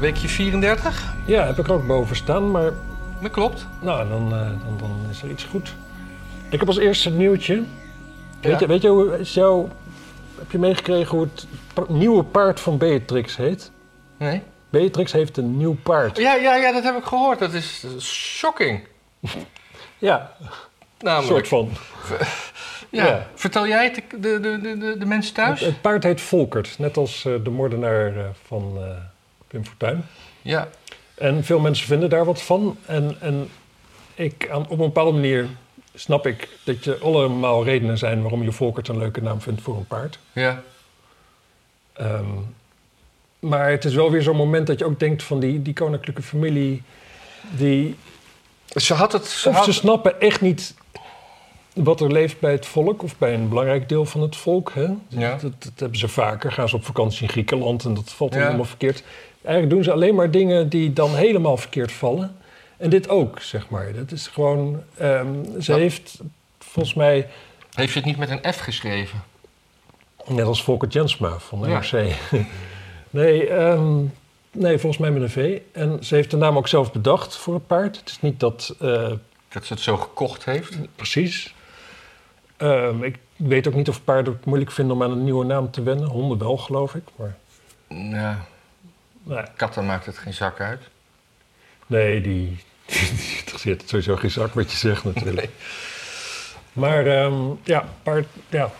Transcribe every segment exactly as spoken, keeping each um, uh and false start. Weekje vierendertig? Ja, heb ik ook boven staan, maar... Dat klopt. Nou, dan, uh, dan, dan is er iets goed. Ik heb als eerste een nieuwtje. Ja. Weet je, weet je hoe is jou... Heb je meegekregen hoe het nieuwe paard van Beatrix heet? Nee. Beatrix heeft een nieuw paard. Ja, ja, ja, dat heb ik gehoord. Dat is shocking. Ja, namelijk. Soort van. Ja. Ja. Vertel jij het de, de, de, de, de mensen thuis? Het, het paard heet Volkert, net als uh, de moordenaar uh, van uh, Pim Fortuyn. Ja. En veel mensen vinden daar wat van. En, en ik, aan, op een bepaalde manier snap ik dat je allemaal redenen zijn waarom je Volkert een leuke naam vindt voor een paard. Ja. Um, maar het is wel weer zo'n moment dat je ook denkt van die, die koninklijke familie, die... Ze had het... Ze of had... ze snappen echt niet wat er leeft bij het volk of bij een belangrijk deel van het volk. Hè? Ja. Dat, dat hebben ze vaker. Gaan ze op vakantie in Griekenland en dat valt ja. helemaal verkeerd. Eigenlijk doen ze alleen maar dingen die dan helemaal verkeerd vallen. En dit ook, zeg maar. Dat is gewoon... Um, ze nou, heeft volgens mij... Heeft ze het niet met een F geschreven? Net als Volkert Jensma van de ja. R C. nee, um, nee, volgens mij met een V. En ze heeft de naam ook zelf bedacht voor het paard. Het is niet dat... Uh, dat ze het zo gekocht heeft? Precies. Um, ik weet ook niet of paarden het moeilijk vinden om aan een nieuwe naam te wennen. Honden wel, geloof ik. Maar... Ja. Nee. Katten maakt het geen zak uit. Nee, die... die het sowieso geen zak wat je zegt natuurlijk. Nee. Maar um, ja, paard, ja,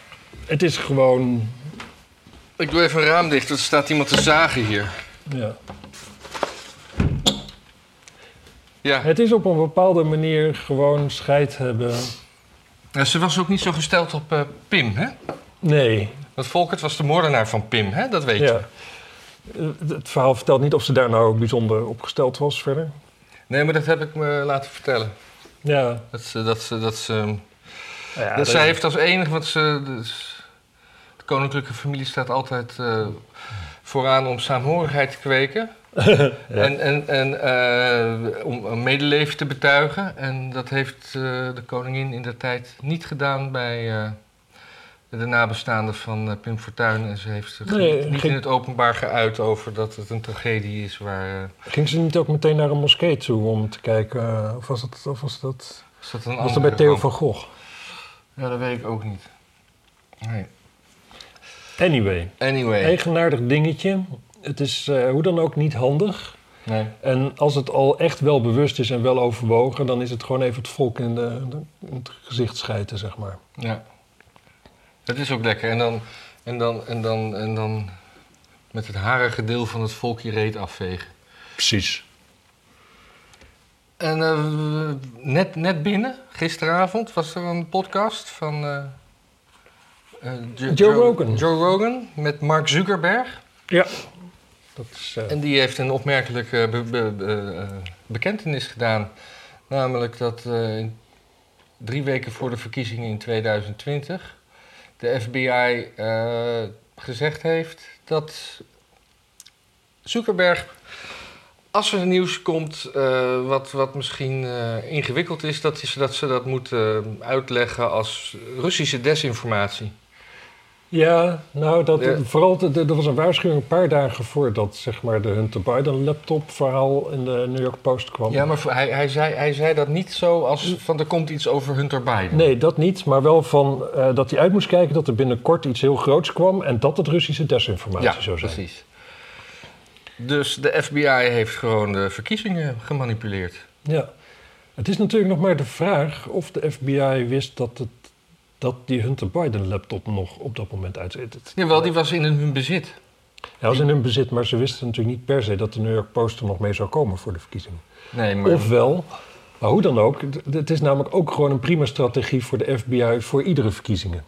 het is gewoon... Ik doe even een raam dicht, er staat iemand te zagen hier. Ja. Ja. Het is op een bepaalde manier gewoon scheid hebben. Ja, ze was ook niet zo gesteld op uh, Pim, hè? Nee. Want Volkert was de moordenaar van Pim, hè? Dat weet ja. je. Het verhaal vertelt niet of ze daar nou ook bijzonder opgesteld was verder. Nee, maar dat heb ik me laten vertellen. Ja. Dat ze... Dat ze, dat ze nou ja, dat dat zij heeft als enige wat ze... Dus, de koninklijke familie staat altijd uh, vooraan om saamhorigheid te kweken. ja. En, en, en uh, om een medeleven te betuigen. En dat heeft uh, de koningin in de tijd niet gedaan bij... Uh, de nabestaanden van uh, Pim Fortuyn. En ze heeft zich nee, niet ging... in het openbaar geuit over dat het een tragedie is waar... Uh... Ging ze niet ook meteen naar een moskee toe om te kijken? Uh, of was dat... Of was dat, was dat, een was dat bij Theo van Gogh? Ja, dat weet ik ook niet. Nee. Anyway. Anyway. Eigenaardig dingetje. Het is uh, hoe dan ook niet handig. Nee. En als het al echt wel bewust is en wel overwogen... dan is het gewoon even het volk in, de, in het gezicht schijten, zeg maar. Ja. Dat is ook lekker. En dan, en dan, en dan, en dan met het harige deel van het volk je reet afvegen. Precies. En uh, net, net binnen, gisteravond, was er een podcast van uh, uh, jo- Joe Rogan. Joe Rogan met Mark Zuckerberg. Ja. Dat is, uh... En die heeft een opmerkelijke be- be- be- bekentenis gedaan. Namelijk dat uh, drie weken voor de verkiezingen in tweeduizend twintig... de F B I uh, gezegd heeft dat Zuckerberg, als er nieuws komt uh, wat, wat misschien uh, ingewikkeld is, dat, is, dat ze dat moeten uitleggen als Russische desinformatie. Ja, nou, dat, ja. vooral, er was een waarschuwing een paar dagen voordat zeg maar, de Hunter Biden laptop verhaal in de New York Post kwam. Ja, maar hij, hij, zei, hij zei dat niet zo als van er komt iets over Hunter Biden. Nee, dat niet, maar wel van uh, dat hij uit moest kijken dat er binnenkort iets heel groots kwam en dat het Russische desinformatie ja, zou zijn. Ja, precies. Dus de F B I heeft gewoon de verkiezingen gemanipuleerd. Ja, het is natuurlijk nog maar de vraag of de F B I wist dat het dat die Hunter Biden laptop nog op dat moment uitzit. Jawel, die was in hun bezit. Hij was in hun bezit, maar ze wisten natuurlijk niet per se... dat de New York Post er nog mee zou komen voor de verkiezingen. Nee, maar... Ofwel, maar hoe dan ook... het is namelijk ook gewoon een prima strategie voor de F B I... voor iedere verkiezingen.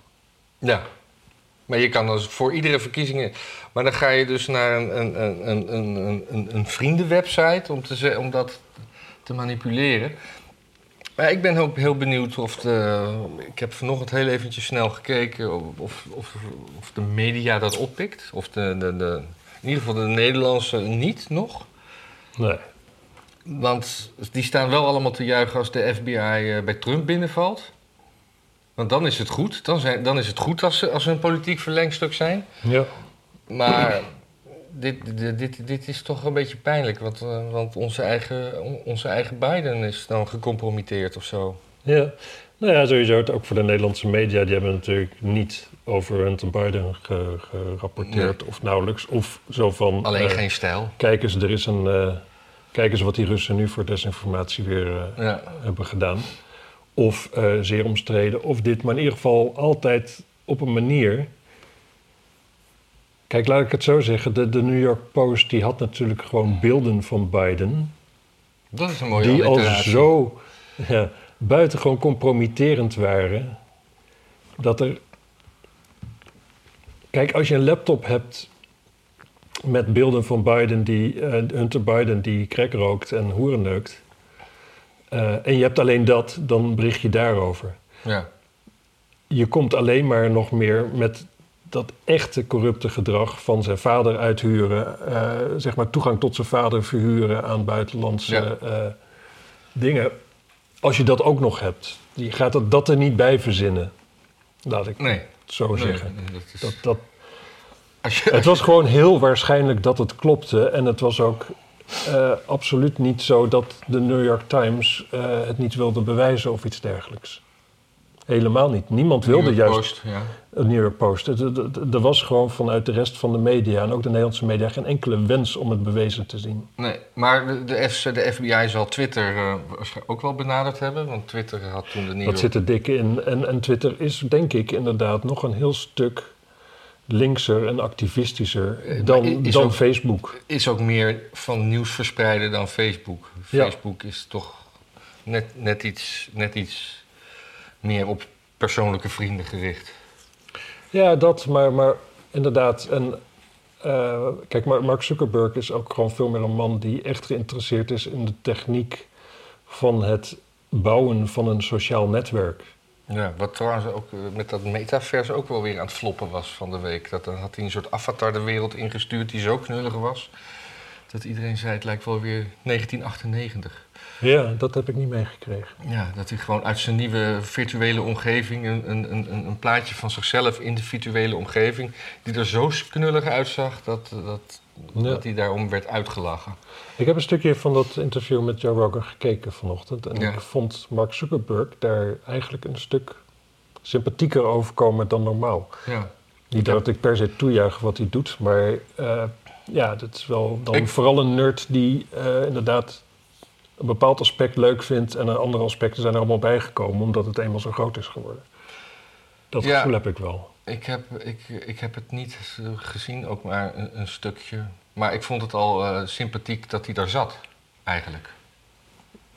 Ja, maar je kan dus voor iedere verkiezingen... maar dan ga je dus naar een, een, een, een, een, een vriendenwebsite... Om, te, om dat te manipuleren... Maar ik ben ook heel benieuwd of de... Ik heb vanochtend heel eventjes snel gekeken of, of, of de media dat oppikt. Of de, de, de, in ieder geval de Nederlandse niet nog. Nee. Want die staan wel allemaal te juichen als de F B I bij Trump binnenvalt. Want dan is het goed. Dan, zijn, dan is het goed als ze, als ze een politiek verlengstuk zijn. Ja. Maar dit, dit, dit, dit is toch een beetje pijnlijk, want, uh, want onze, eigen, onze eigen Biden is dan gecompromitteerd of zo. Ja, nou ja, sowieso ook voor de Nederlandse media, die hebben natuurlijk niet over Hunter Biden ge, gerapporteerd nee. of nauwelijks. Of zo van... Alleen uh, Geen Stijl. Kijk eens, er is een, uh, kijk eens wat die Russen nu voor desinformatie weer uh, ja. hebben gedaan. Of uh, zeer omstreden, of dit. Maar in ieder geval altijd op een manier... Kijk, laat ik het zo zeggen. De, de New York Post die had natuurlijk gewoon beelden van Biden. Dat is een mooie die alliteratie. Al zo ja, buitengewoon compromitterend waren. Dat er... Kijk, als je een laptop hebt met beelden van Biden die, uh, Hunter Biden die crack rookt en hoeren neukt. Uh, en je hebt alleen dat, dan bericht je daarover. Ja. Je komt alleen maar nog meer met dat echte corrupte gedrag van zijn vader uithuren, uh, zeg maar toegang tot zijn vader verhuren aan buitenlandse ja. uh, dingen. Als je dat ook nog hebt, je gaat dat, dat er niet bij verzinnen. Laat ik nee. het zo nee, zeggen. Nee, dat is... dat, dat... Als je, als het was je... gewoon heel waarschijnlijk dat het klopte en het was ook uh, absoluut niet zo dat de New York Times uh, het niet wilde bewijzen of iets dergelijks. Helemaal niet. Niemand wilde New York juist... Post, ja. New York Post. Er was gewoon vanuit de rest van de media... en ook de Nederlandse media... geen enkele wens om het bewezen te zien. Nee, maar de, de, F, de F B I zal Twitter uh, ook wel benaderd hebben... want Twitter had toen de nieuwe... Dat zit er dik in. En, en Twitter is, denk ik, inderdaad... nog een heel stuk linkser en activistischer... dan, is, is dan ook, Facebook. Is ook meer van nieuws verspreiden dan Facebook. Facebook ja. is toch net, net iets... Net iets meer op persoonlijke vrienden gericht. Ja, dat, maar, maar inderdaad. En, uh, kijk, Mark Zuckerberg is ook gewoon veel meer een man... die echt geïnteresseerd is in de techniek... van het bouwen van een sociaal netwerk. Ja, wat trouwens ook met dat metaverse ook wel weer aan het floppen was van de week. Dat, dan had hij een soort avatar de wereld ingestuurd die zo knullig was... dat iedereen zei, het lijkt wel weer negentien achtennegentig. Ja, dat heb ik niet meegekregen. Ja, dat hij gewoon uit zijn nieuwe virtuele omgeving... Een, een, een, een plaatje van zichzelf in de virtuele omgeving... die er zo knullig uitzag dat, dat, ja. dat hij daarom werd uitgelachen. Ik heb een stukje van dat interview met Joe Rogan gekeken vanochtend... en ja. ik vond Mark Zuckerberg daar eigenlijk een stuk sympathieker overkomen dan normaal. Ja. Niet dat ik per se toejuich wat hij doet, maar... Uh, ja, dat is wel dan ik... vooral een nerd die uh, inderdaad... een bepaald aspect leuk vindt en andere aspecten zijn er allemaal bijgekomen... omdat het eenmaal zo groot is geworden. Dat ja, gevoel heb ik wel. Ik heb, ik, ik heb het niet gezien, ook maar een, een stukje. Maar ik vond het al uh, sympathiek dat hij daar zat, eigenlijk.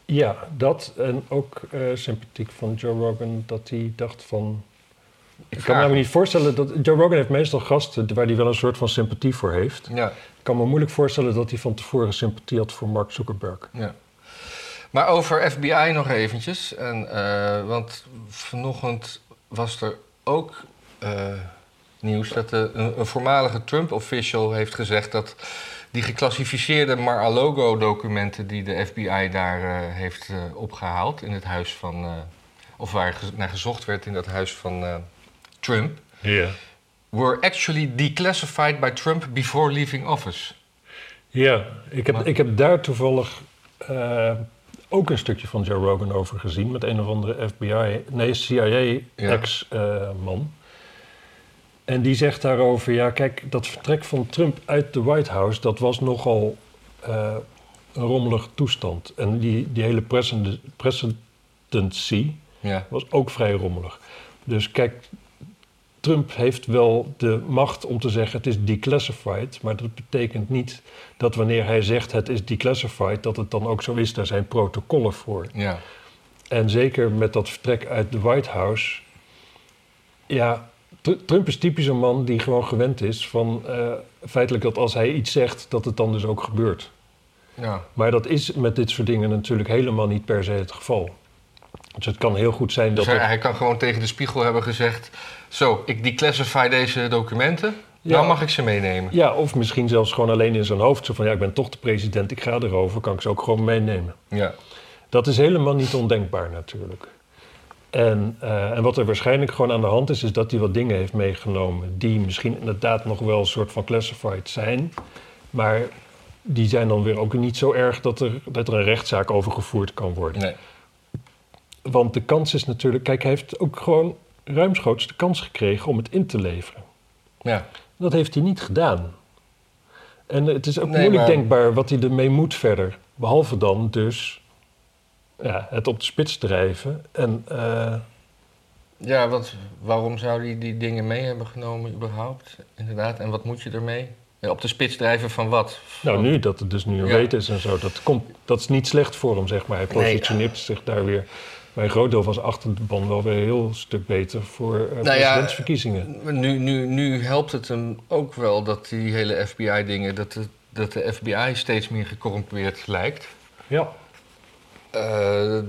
Ja, dat en ook uh, sympathiek van Joe Rogan dat hij dacht van... Ik, ik kan me namelijk niet voorstellen dat... Joe Rogan heeft meestal gasten waar hij wel een soort van sympathie voor heeft. Ja. Ik kan me moeilijk voorstellen dat hij van tevoren sympathie had voor Mark Zuckerberg. Ja. Maar over F B I nog eventjes, en, uh, want vanochtend was er ook uh, nieuws... dat de, een, een voormalige Trump-official heeft gezegd... dat die geclassificeerde Mar-a-Lago-documenten die de F B I daar uh, heeft uh, opgehaald... in het huis van... Uh, of waar ge- naar gezocht werd in dat huis van uh, Trump... Yeah. were actually declassified by Trump before leaving office. Ja, ik heb, maar, ik heb daar toevallig... Uh, ook een stukje van Joe Rogan over gezien... met een of andere F B I... nee, C I A-ex-man. Ja. Uh, en die zegt daarover... ja, kijk, dat vertrek van Trump uit de White House... dat was nogal uh, een rommelige toestand. En die, die hele presidency ja. was ook vrij rommelig. Dus kijk, Trump heeft wel de macht om te zeggen... het is declassified, maar dat betekent niet... dat wanneer hij zegt het is declassified, dat het dan ook zo is. Daar zijn protocollen voor. Ja. En zeker met dat vertrek uit de White House... ja, tr- Trump is typisch een man die gewoon gewend is van... Uh, feitelijk dat als hij iets zegt, dat het dan dus ook gebeurt. Ja. Maar dat is met dit soort dingen natuurlijk helemaal niet per se het geval. Dus het kan heel goed zijn dus dat... Hij, het... hij kan gewoon tegen de spiegel hebben gezegd... zo, ik declassify deze documenten... Ja. Nou mag ik ze meenemen. Ja, of misschien zelfs gewoon alleen in zijn hoofd. Zo van, ja, ik ben toch de president, ik ga erover. Kan ik ze ook gewoon meenemen. Ja. Dat is helemaal niet ondenkbaar natuurlijk. En, uh, en wat er waarschijnlijk gewoon aan de hand is... is dat hij wat dingen heeft meegenomen... die misschien inderdaad nog wel een soort van classified zijn... Maar die zijn dan weer ook niet zo erg dat er, dat er een rechtszaak over gevoerd kan worden. Nee. Want de kans is natuurlijk... Kijk, hij heeft ook gewoon ruimschoots de kans gekregen om het in te leveren. Ja. Dat heeft hij niet gedaan. En het is ook nee, moeilijk maar... denkbaar wat hij ermee moet verder. Behalve dan dus ja, het op de spits drijven. En, uh... ja, want waarom zou hij die dingen mee hebben genomen überhaupt? Inderdaad, en wat moet je ermee? Ja, op de spits drijven van wat? Van... Nou, nu dat het dus nu een ja. weet is en zo. Dat, komt, dat is niet slecht voor hem, zeg maar. Hij positioneert nee. zich daar weer... Bij een groot deel was achter de ban wel weer een heel stuk beter voor uh, nou presidentsverkiezingen. Ja, nu, nu, nu helpt het hem ook wel dat die hele F B I-dingen... Dat de, dat de F B I steeds meer gecorrumpeerd lijkt. Ja. Uh,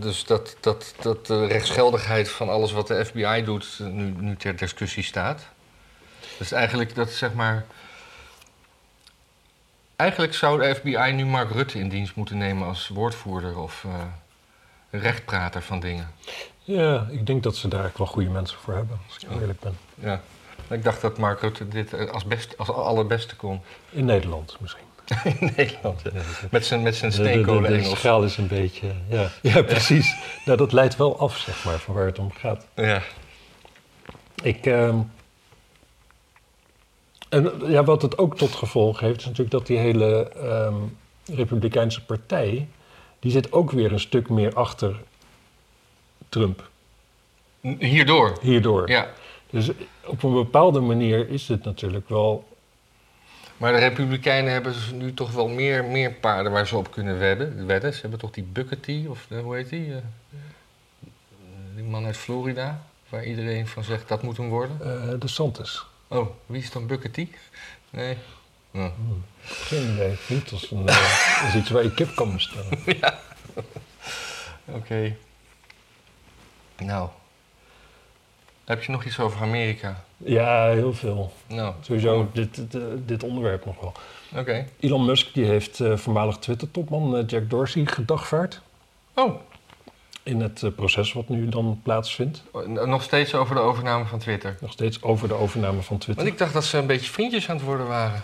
dus dat, dat, dat de rechtsgeldigheid van alles wat de F B I doet nu, nu ter discussie staat. Dus eigenlijk dat, zeg maar... Eigenlijk zou de F B I nu Mark Rutte in dienst moeten nemen als woordvoerder of... Uh, rechtprater van dingen. Ja, ik denk dat ze daar wel goede mensen voor hebben, als ik eerlijk ben. Ja, ik dacht dat Mark Rutte dit als, best, als allerbeste kon. In Nederland misschien. In Nederland, ja. Met zijn, met zijn steenkolen-Engels. De, de, de schaal is een beetje, ja. Ja, precies. Ja. Nou, dat leidt wel af, zeg maar, van waar het om gaat. Ja. Ik... Uh, en ja, wat het ook tot gevolg heeft, is natuurlijk dat die hele um, Republikeinse partij... Die zit ook weer een stuk meer achter Trump. Hierdoor? Hierdoor. Ja. Dus op een bepaalde manier is het natuurlijk wel... Maar de Republikeinen hebben nu toch wel meer, meer paarden waar ze op kunnen wedden. wedden. Ze hebben toch die Bucketie, of hoe heet die? Die man uit Florida, waar iedereen van zegt dat moet hem worden. Uh, de Santos. Oh, wie is dan Bucketie? Nee. Ja. Hmm. Geen idee. Niet als een, uh, als iets waar je kip kan bestellen. Ja. Oké. Okay. Nou. Heb je nog iets over Amerika? Ja, heel veel. Nou. Sowieso oh. dit, dit, dit onderwerp nog wel. Oké. Okay. Elon Musk die heeft uh, voormalig Twitter-topman uh, Jack Dorsey gedagvaard. Oh. In het uh, proces wat nu dan plaatsvindt. Nog steeds over de overname van Twitter? Nog steeds over de overname van Twitter. Want ik dacht dat ze een beetje vriendjes aan het worden waren.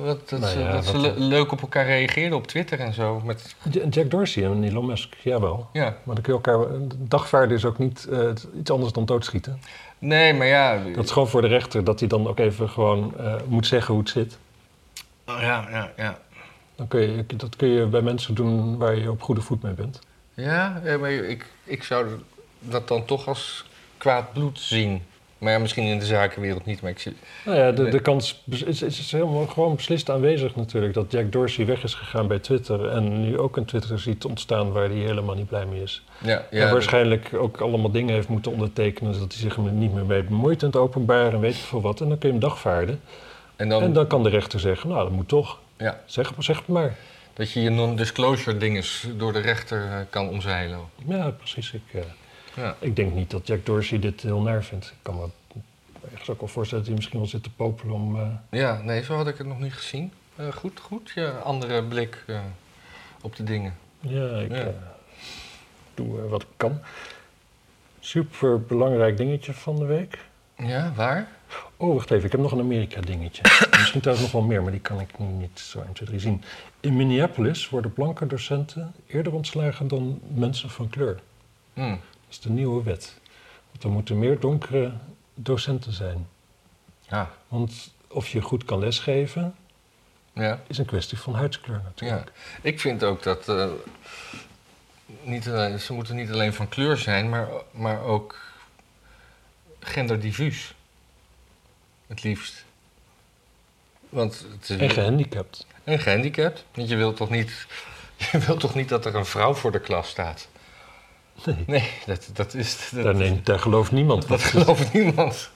Wat, dat nou ze, ja, dat ze le- leuk op elkaar reageerden op Twitter en zo. Met... Jack Dorsey en Elon Musk, jawel. Ja. Maar dan kun je elkaar... Dagvaarden is ook niet uh, iets anders dan doodschieten. Nee, maar ja... Dat is gewoon voor de rechter dat hij dan ook even gewoon uh, moet zeggen hoe het zit. Oh, ja, ja, ja. Dan kun je, dat kun je bij mensen doen waar je op goede voet mee bent. Ja, ja maar ik, ik zou dat dan toch als kwaad bloed zien... Maar ja, misschien in de zakenwereld niet, maar ik zie... Nou ja, de, de kans is, is, is helemaal gewoon beslist aanwezig natuurlijk... dat Jack Dorsey weg is gegaan bij Twitter... en nu ook een Twitter ziet ontstaan waar hij helemaal niet blij mee is. Ja, ja, en waarschijnlijk dat... ook allemaal dingen heeft moeten ondertekenen... dat hij zich er niet meer mee bemoeit in het openbaar en weet je voor wat. En dan kun je hem dagvaarden. En dan, en dan kan de rechter zeggen, nou, dat moet toch. Ja. Zeg, zeg het maar. Dat je je non-disclosure dinges door de rechter kan omzeilen. Ja, precies. Ik... Uh... Ja. Ik denk niet dat Jack Dorsey dit heel naar vindt. Ik kan me echt ook wel voorstellen dat hij misschien wel zit te popelen om... Uh... Ja, nee, zo had ik het nog niet gezien. Uh, goed, goed. Ja, andere blik uh, op de dingen. Ja, ik ja. Uh, doe uh, wat ik kan. Super belangrijk dingetje van de week. Ja, waar? Oh, wacht even. Ik heb nog een Amerika dingetje. Misschien thuis nog wel meer, maar die kan ik nu niet zo één, twee, drie zien. In Minneapolis worden blanke docenten eerder ontslagen dan mensen van kleur. Hmm. Dat is de nieuwe wet. Want er moeten meer donkere docenten zijn. Ja. Want of je goed kan lesgeven, ja. is een kwestie van huidskleur natuurlijk. Ja. Ik vind ook dat uh, niet alleen, ze moeten niet alleen van kleur zijn, maar, maar ook genderdifuus. Het liefst. Want het is en gehandicapt. En gehandicapt. Want je wilt toch niet, je wilt toch niet dat er een vrouw voor de klas staat? Nee, nee dat, dat is... Dat, daar, neemt, daar gelooft niemand van. Dat gelooft niemand.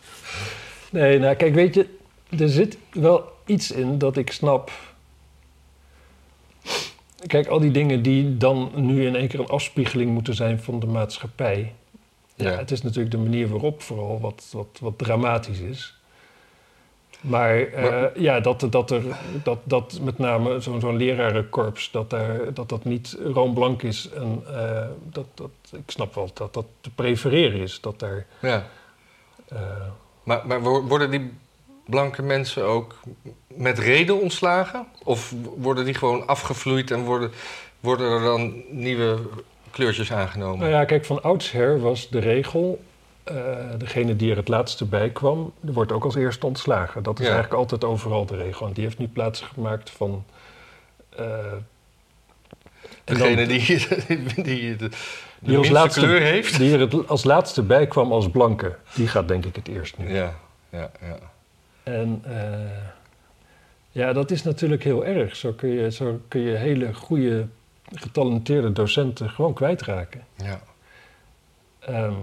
Nee, nou kijk, weet je, er zit wel iets in dat ik snap... Kijk, al die dingen die dan nu in één keer een afspiegeling moeten zijn van de maatschappij. Ja, ja. Het is natuurlijk de manier waarop vooral wat, wat, wat dramatisch is. Maar, maar uh, ja, dat, dat, er, dat, dat met name zo, zo'n lerarenkorps, dat, daar, dat dat niet roomblank is. En uh, dat, dat, ik snap wel dat dat te prefereren is. Dat daar, ja. uh, maar, maar worden die blanke mensen ook met reden ontslagen? Of worden die gewoon afgevloeid en worden, worden er dan nieuwe kleurtjes aangenomen? Nou ja, kijk, van oudsher was de regel... Uh, degene die er het laatste bij kwam, wordt ook als eerste ontslagen. Dat is ja. eigenlijk altijd overal de regel. En die heeft nu plaatsgemaakt van... Uh, degene dan, die, die, die de, de die minste laatste, kleur heeft. Die er het als laatste bij kwam als blanke. Die gaat denk ik het eerst nu. Ja, ja, ja. En uh, ja, dat is natuurlijk heel erg. Zo kun je, zo kun je hele goede, getalenteerde docenten gewoon kwijtraken. Ja. Um,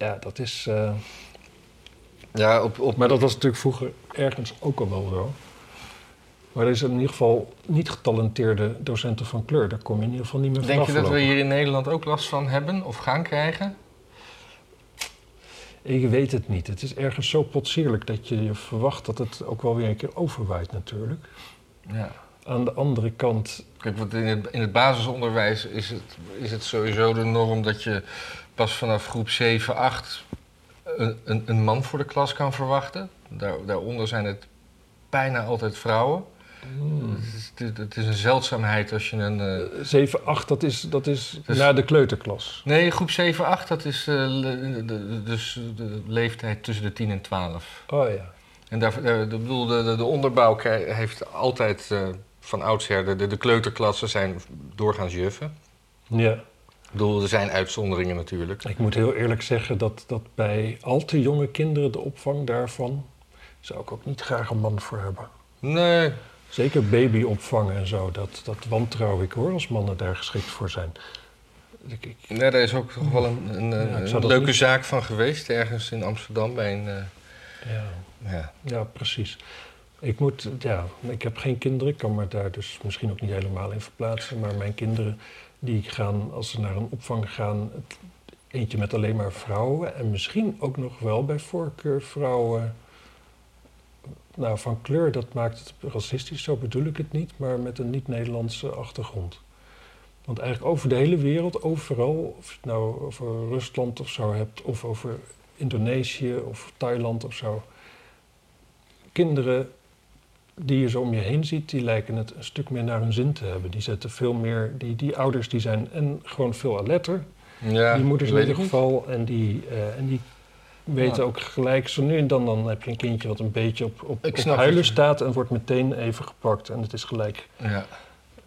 Ja, dat is... Uh... Ja, op, op... Maar dat was natuurlijk vroeger ergens ook al wel zo. Maar er is in ieder geval niet getalenteerde docenten van kleur. Daar kom je in ieder geval niet meer vanaf. Denk je dat lopen. We hier in Nederland ook last van hebben of gaan krijgen? Ik weet het niet. Het is ergens zo potsierlijk dat je, je verwacht dat het ook wel weer een keer overwaait natuurlijk. Ja. Aan de andere kant... Kijk, want in het, in het basisonderwijs is het, is het sowieso de norm dat je... pas vanaf groep zeven, acht een, een, een man voor de klas kan verwachten. Daar, daaronder zijn het bijna altijd vrouwen. Mm. Het, is, het is een zeldzaamheid als je een... Uh, zeven, acht, dat is, dat is dus, na de kleuterklas? Nee, groep zeven, acht, dat is uh, le, de, dus de leeftijd tussen de tien en twaalf. Oh ja. En daar, de, de, de, de onderbouw heeft altijd uh, van oudsher... De, de, de kleuterklassen zijn doorgaans juffen. Ja. Ik bedoel, er zijn uitzonderingen natuurlijk. Ik moet heel eerlijk zeggen dat, dat bij al te jonge kinderen de opvang daarvan... zou ik ook niet graag een man voor hebben. Nee. Zeker babyopvang en zo, dat, dat wantrouw ik hoor als mannen daar geschikt voor zijn. Ik, ik... Nee, daar is ook toch wel een, een, ja, een leuke niet... zaak van geweest, ergens in Amsterdam bij een... Uh... Ja. Ja. Ja, precies. Ik moet, ja, ik heb geen kinderen, ik kan me daar dus misschien ook niet helemaal in verplaatsen, maar mijn kinderen... Die gaan, als ze naar een opvang gaan, het eentje met alleen maar vrouwen. En misschien ook nog wel bij voorkeur vrouwen. Nou, van kleur, dat maakt het racistisch, zo bedoel ik het niet. Maar met een niet-Nederlandse achtergrond. Want eigenlijk over de hele wereld, overal. Of je het nou over Rusland of zo hebt. Of over Indonesië of Thailand of zo. Kinderen... die je zo om je heen ziet, die lijken het een stuk meer naar hun zin te hebben. Die zetten veel meer... Die, die ouders die zijn en gewoon veel alerter. Ja, die moeders in ieder geval. En die, uh, en die weten ja. ook gelijk... Zo nu en dan, dan heb je een kindje wat een beetje op, op, op huilen staat... en wordt meteen even gepakt. En het is gelijk... Ja.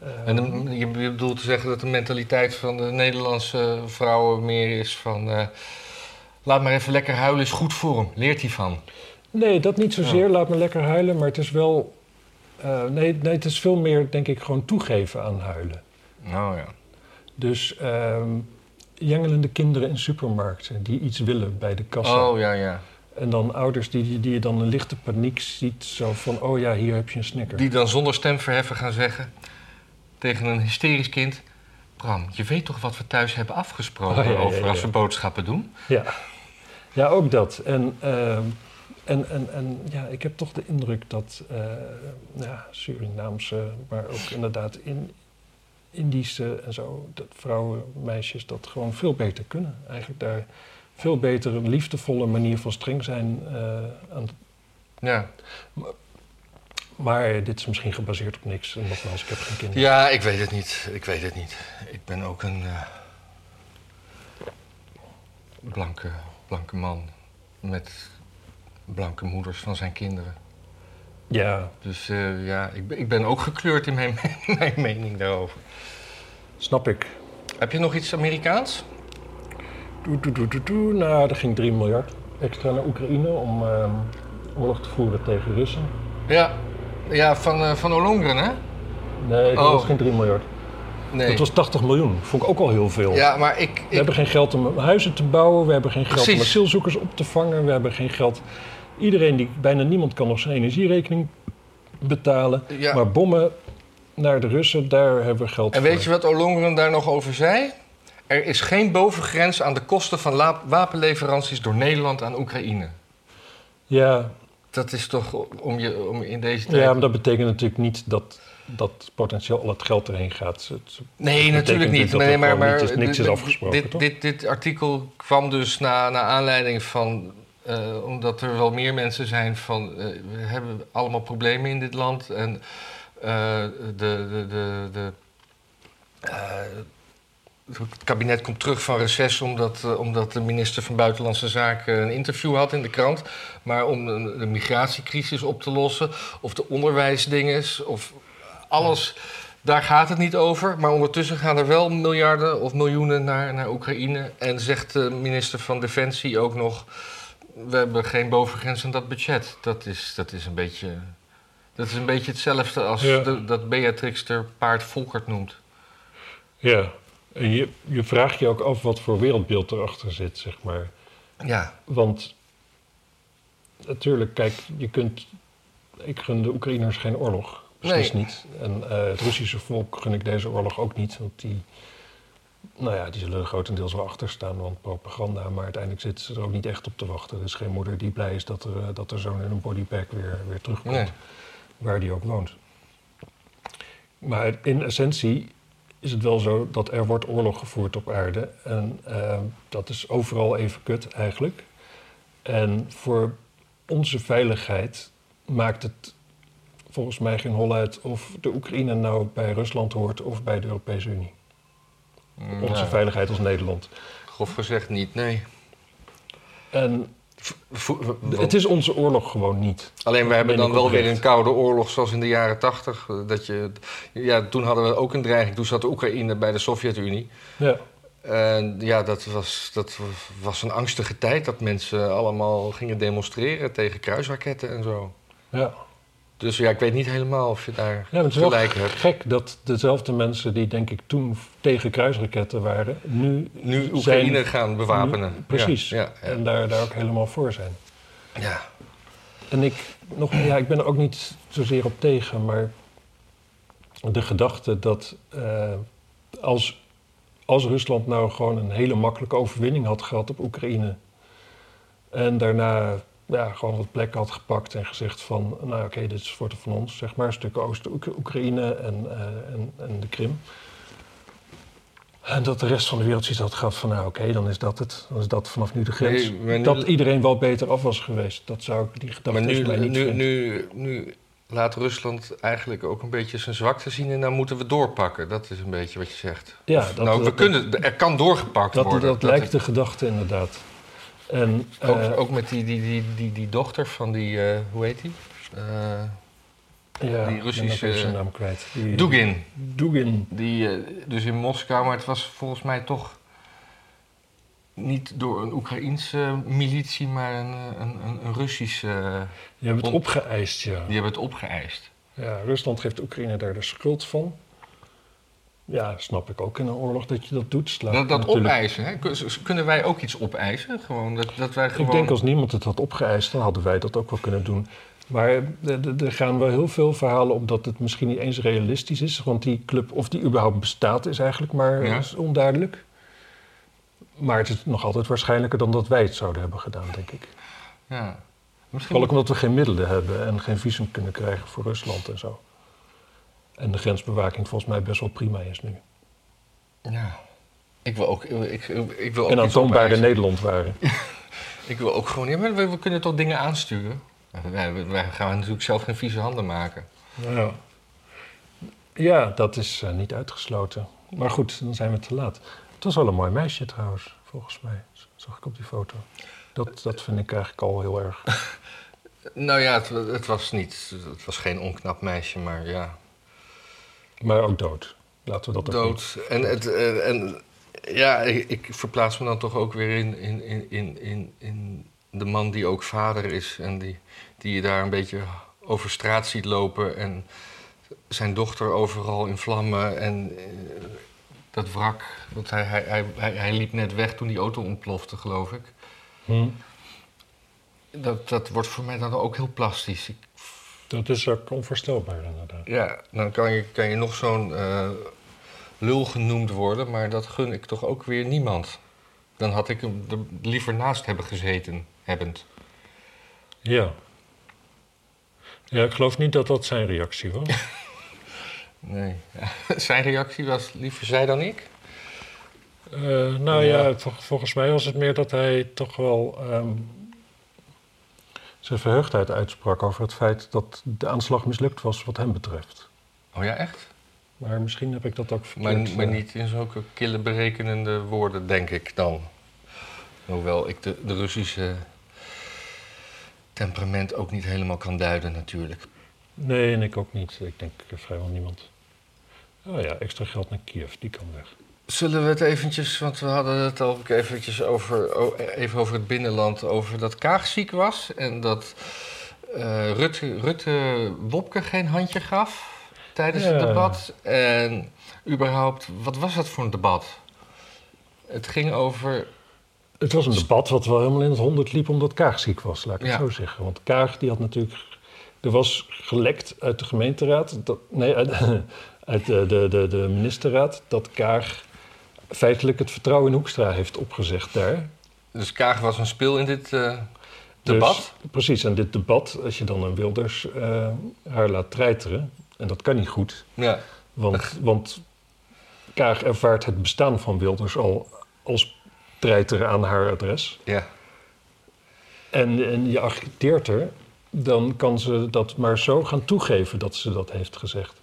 Uh, en de, je bedoelt te zeggen dat de mentaliteit van de Nederlandse vrouwen meer is van... Uh, laat maar even lekker huilen, is goed voor hem. Leert hij van. Nee, dat niet zozeer. Ja. Laat me lekker huilen. Maar het is wel... Uh, nee, nee, het is veel meer, denk ik, gewoon toegeven aan huilen. Nou ja. Dus um, jengelende kinderen in supermarkten die iets willen bij de kassa. Oh ja, ja. En dan ouders die, die je dan een lichte paniek ziet, zo van, oh ja, hier heb je een Snicker. Die dan zonder stemverheffen gaan zeggen tegen een hysterisch kind... Bram, je weet toch wat we thuis hebben afgesproken oh, ja, over ja, ja, als we ja. boodschappen doen? Ja, ja ook dat. En... Um, En, en, en ja, ik heb toch de indruk dat uh, ja, Surinaamse, maar ook inderdaad in, Indische en zo, dat vrouwen, meisjes dat gewoon veel beter kunnen. Eigenlijk daar veel beter een liefdevolle manier van streng zijn. Uh, aan ja. Maar, maar dit is misschien gebaseerd op niks. En nogmaals, ik heb geen kinderen. Ja, ik weet het niet. Ik weet het niet. Ik ben ook een uh, blanke, blanke man met... blanke moeders van zijn kinderen. Ja. Dus uh, ja, ik, ik ben ook gekleurd in mijn, mijn mening daarover. Snap ik. Heb je nog iets Amerikaans? Doe, doe, doe, doe, doe. Nou, er ging drie miljard extra naar Oekraïne om uh, oorlog te voeren tegen Russen. Ja, ja van, uh, van Ollongren, hè? Nee, dat oh. was geen drie miljard. Nee. Dat was tachtig miljoen. Vond ik ook al heel veel. Ja, maar ik, ik... We hebben geen geld om huizen te bouwen. We hebben geen geld Precies. om asielzoekers op te vangen. We hebben geen geld... Iedereen, die, bijna niemand kan nog zijn energierekening betalen. Ja. Maar bommen naar de Russen, daar hebben we geld en voor. En weet je wat Ollongren daar nog over zei? Er is geen bovengrens aan de kosten van la- wapenleveranties door Nederland aan Oekraïne. Ja. Dat is toch om je om in deze tijd... Ja, maar dat betekent natuurlijk niet dat... dat potentieel al het geld erheen gaat. Het nee, natuurlijk niet. Dat nee, maar, maar, niet is, niks dit, is afgesproken, dit, toch? Dit, dit artikel kwam dus naar na aanleiding van Uh, omdat er wel meer mensen zijn van... Uh, we hebben allemaal problemen in dit land. En uh, de, de, de, de, uh, het kabinet komt terug van reces... Omdat, uh, omdat de minister van Buitenlandse Zaken een interview had in de krant. Maar om de, de migratiecrisis op te lossen... of de onderwijsdinges, of alles... Daar gaat het niet over, maar ondertussen gaan er wel miljarden of miljoenen naar, naar Oekraïne. En zegt de minister van Defensie ook nog... we hebben geen bovengrens aan dat budget. Dat is, dat is, een, beetje, dat is een beetje hetzelfde als ja. de, dat Beatrix ter paard Volkert noemt. Ja, en je, je vraagt je ook af wat voor wereldbeeld erachter zit, zeg maar. Ja. Want natuurlijk, kijk, je kunt... Ik gun de Oekraïners geen oorlog. Precies nee. niet. En uh, het Russische volk gun ik deze oorlog ook niet. Want die, nou ja, die zullen er grotendeels wel achter staan, want propaganda. Maar uiteindelijk zitten ze er ook niet echt op te wachten. Er is geen moeder die blij is dat er, uh, dat er zo'n in een bodypack weer, weer terugkomt. Nee. Waar die ook woont. Maar in essentie is het wel zo dat er wordt oorlog gevoerd op aarde. En uh, dat is overal even kut eigenlijk. En voor onze veiligheid maakt het... volgens mij geen hol uit of de Oekraïne nou bij Rusland hoort of bij de Europese Unie. Nou, onze veiligheid als Nederland. Grof gezegd niet, nee. En vo- het is onze oorlog gewoon niet. Alleen we hebben dan wel weer een koude oorlog zoals in de jaren tachtig. Dat je, ja, toen hadden we ook een dreiging. Toen zat de Oekraïne bij de Sovjet-Unie. Ja. En ja, dat was, dat was een angstige tijd dat mensen allemaal gingen demonstreren tegen kruisraketten en zo. Ja. Dus ja, ik weet niet helemaal of je daar ja, het gelijk hebt. Het is wel gek dat dezelfde mensen die denk ik toen tegen kruisraketten waren... nu, nu Oekraïne zijn, gaan bewapenen. Nu, precies. Ja, ja, ja. En daar, daar ook helemaal voor zijn. Ja. En ik, nog, ja, ik ben er ook niet zozeer op tegen, maar de gedachte dat uh, als, als Rusland nou gewoon een hele makkelijke overwinning had gehad op Oekraïne... en daarna... ja, gewoon wat plek had gepakt en gezegd van... nou oké, okay, dit is voor de van ons, zeg maar. Stukken Oost-Oekraïne en, uh, en, en de Krim. En dat de rest van de wereld zoiets had gehad van... nou oké, okay, dan is dat het. Dan is dat vanaf nu de grens. Nee, maar nu, dat iedereen wel beter af was geweest. Dat zou ik die gedachte maar nu, mij niet nu, nu, nu laat Rusland eigenlijk ook een beetje zijn zwakte zien... en dan moeten we doorpakken. Dat is een beetje wat je zegt. Ja, of, dat, nou, we dat, kunnen, er kan doorgepakt dat, worden. Dat, dat, dat lijkt dat, de gedachte inderdaad. En, uh, ook, ook met die, die, die, die, die dochter van die, uh, hoe heet die? Uh, ja, die Russische... Ik ben zijn naam kwijt. Die, Dugin. Dugin. Die, uh, dus in Moskou, maar het was volgens mij toch niet door een Oekraïense militie, maar een, een, een, een Russische... Uh, die hebben het opgeëist, ja. Die hebben het opgeëist. Ja, Rusland geeft Oekraïne daar de schuld van. Ja, snap ik ook in een oorlog dat je dat doet. Slaat dat dat opeisen, hè? Kunnen wij ook iets opeisen? Gewoon, dat, dat wij gewoon... Ik denk als niemand het had opgeëist, dan hadden wij dat ook wel kunnen doen. Maar er gaan wel heel veel verhalen om dat het misschien niet eens realistisch is. Want die club, of die überhaupt bestaat, is eigenlijk maar ja. is onduidelijk. Maar het is nog altijd waarschijnlijker dan dat wij het zouden hebben gedaan, denk ik. Ja. Misschien... Vooral omdat we geen middelen hebben en geen visum kunnen krijgen voor Rusland en zo. En de grensbewaking volgens mij best wel prima is nu. Ja, ik wil ook... Ik, ik wil ook en aantoonbaar in Nederland waren. Ik wil ook gewoon... Ja, maar we, we kunnen toch dingen aansturen? Wij, wij gaan natuurlijk zelf geen vieze handen maken. Ja, ja dat is uh, niet uitgesloten. Maar goed, dan zijn we te laat. Het was wel een mooi meisje trouwens, volgens mij. Zag ik op die foto. Dat, dat vind ik eigenlijk al heel erg. Nou ja, het, het was niet... Het was geen onknap meisje, maar ja... Maar ook dood. Laten we dat ook dood. Niet. En, het, en, en ja, ik, ik verplaats me dan toch ook weer in, in, in, in, in de man die ook vader is. En die, die je daar een beetje over straat ziet lopen. En zijn dochter overal in vlammen. En uh, dat wrak. Want hij, hij, hij, hij liep net weg toen die auto ontplofte, geloof ik. Hmm. Dat, dat wordt voor mij dan ook heel plastisch. Ik, Dat is ook onvoorstelbaar, inderdaad. Ja, dan kan je, kan je nog zo'n uh, lul genoemd worden... maar dat gun ik toch ook weer niemand. Dan had ik hem er liever naast hebben gezeten, hebbend. Ja. Ja, ik geloof niet dat dat zijn reactie was. Nee. Zijn reactie was liever zij dan ik? Uh, nou ja, ja vol, volgens mij was het meer dat hij toch wel... Um, zijn verheugdheid uitsprak over het feit dat de aanslag mislukt was wat hem betreft. Oh ja, echt? Maar misschien heb ik dat ook verkeerd. Maar, maar niet in zulke kille berekenende woorden, denk ik dan. Hoewel ik de, de Russische temperament ook niet helemaal kan duiden natuurlijk. Nee, en ik ook niet. Ik denk vrijwel niemand. Oh ja, extra geld naar Kiev, die kan weg. Zullen we het eventjes, want we hadden het al eventjes over, even over het binnenland, over dat Kaag ziek was en dat uh, Rutte, Rutte Wopke geen handje gaf tijdens ja. het debat. En überhaupt, wat was dat voor een debat? Het ging over... Het was een debat wat wel helemaal in het honderd liep omdat Kaag ziek was, laat ik ja. het zo zeggen. Want Kaag die had natuurlijk... Er was gelekt uit de gemeenteraad... Dat, nee, uit, uit de, de, de, de ministerraad dat Kaag feitelijk het vertrouwen in Hoekstra heeft opgezegd daar. Dus Kaag was een speel in dit uh, debat? Dus, precies, en dit debat, als je dan een Wilders uh, haar laat treiteren... En dat kan niet goed, ja. want, want Kaag ervaart het bestaan van Wilders al als treiter aan haar adres. Ja. En, en je agiteert er, dan kan ze dat maar zo gaan toegeven dat ze dat heeft gezegd.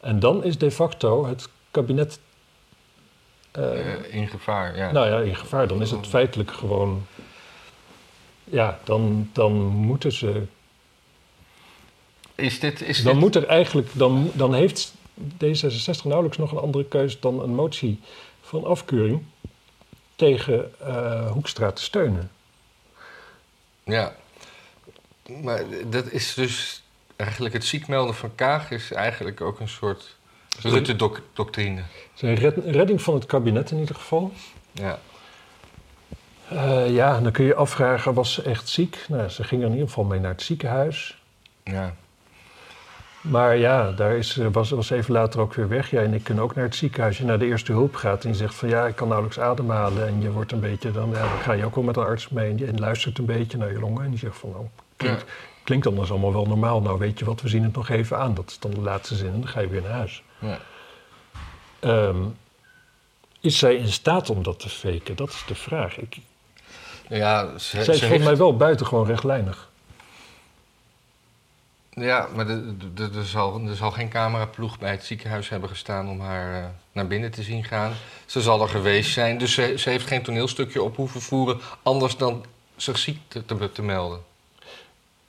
En dan is de facto het kabinet... Uh, uh, in gevaar, ja. Nou ja, in gevaar. Dan is het feitelijk gewoon... Ja, dan, dan moeten ze... Is dit, is dan dit... moet er eigenlijk, dan, dan heeft D zesenzestig nauwelijks nog een andere keus dan een motie van afkeuring tegen uh, Hoekstra te steunen. Ja, maar dat is dus eigenlijk het ziekmelden van Kaag is eigenlijk ook een soort Rutte-doctrine. Zijn red, redding van het kabinet in ieder geval. Ja. Uh, ja, dan kun je afvragen, was ze echt ziek? Nou, ze ging er in ieder geval mee naar het ziekenhuis. Ja. Maar ja, daar is, was, was even later ook weer weg. Jij en ik kunnen ook naar het ziekenhuis. Je naar de eerste hulp gaat en je zegt van ja, ik kan nauwelijks ademhalen. En je wordt een beetje dan, ja, dan ga je ook wel met een arts mee. En je luistert een beetje naar je longen en je zegt van nou, klinkt, klinkt anders allemaal wel normaal. Nou weet je wat, we zien het nog even aan. Dat is dan de laatste zin en dan ga je weer naar huis. Ja. Um, is zij in staat om dat te faken? Dat is de vraag. Ik, ja, ze, zij is volgens heeft... mij wel buitengewoon rechtlijnig. Ja, maar de, de, de, er, zal, er zal geen cameraploeg bij het ziekenhuis hebben gestaan om haar uh, naar binnen te zien gaan. Ze zal er geweest zijn, dus ze, ze heeft geen toneelstukje op hoeven voeren anders dan zich ziek te, te, te melden.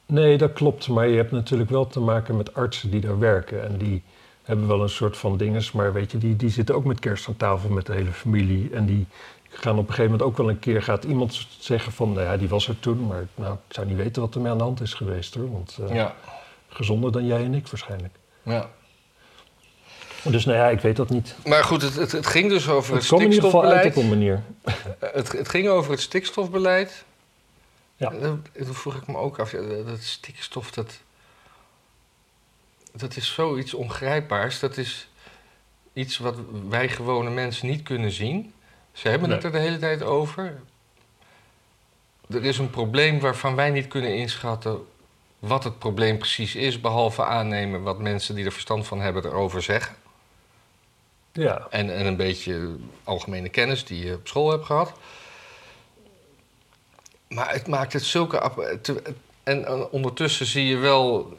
Nee, dat klopt, maar je hebt natuurlijk wel te maken met artsen die daar werken. En die hebben wel een soort van dinges, maar weet je, die, die zitten ook met kerst aan tafel met de hele familie. En die gaan op een gegeven moment ook wel een keer, gaat iemand zeggen van, nou ja, die was er toen, maar nou, ik zou niet weten wat er mee aan de hand is geweest hoor, want... Uh, ja. Gezonder dan jij en ik waarschijnlijk. Ja. Dus nou ja, ik weet dat niet. Maar goed, het, het, het ging dus over het, het stikstofbeleid. Het kwam in ieder geval uit op een manier. Het, het ging over het stikstofbeleid. Ja. Toen vroeg ik me ook af, dat stikstof, dat, dat is zoiets ongrijpbaars. Dat is iets wat wij gewone mensen niet kunnen zien. Ze hebben nee. het er de hele tijd over. Er is een probleem waarvan wij niet kunnen inschatten... wat het probleem precies is, behalve aannemen wat mensen die er verstand van hebben erover zeggen. Ja. En, en een beetje algemene kennis die je op school hebt gehad. Maar het maakt het zulke... En, en ondertussen zie je wel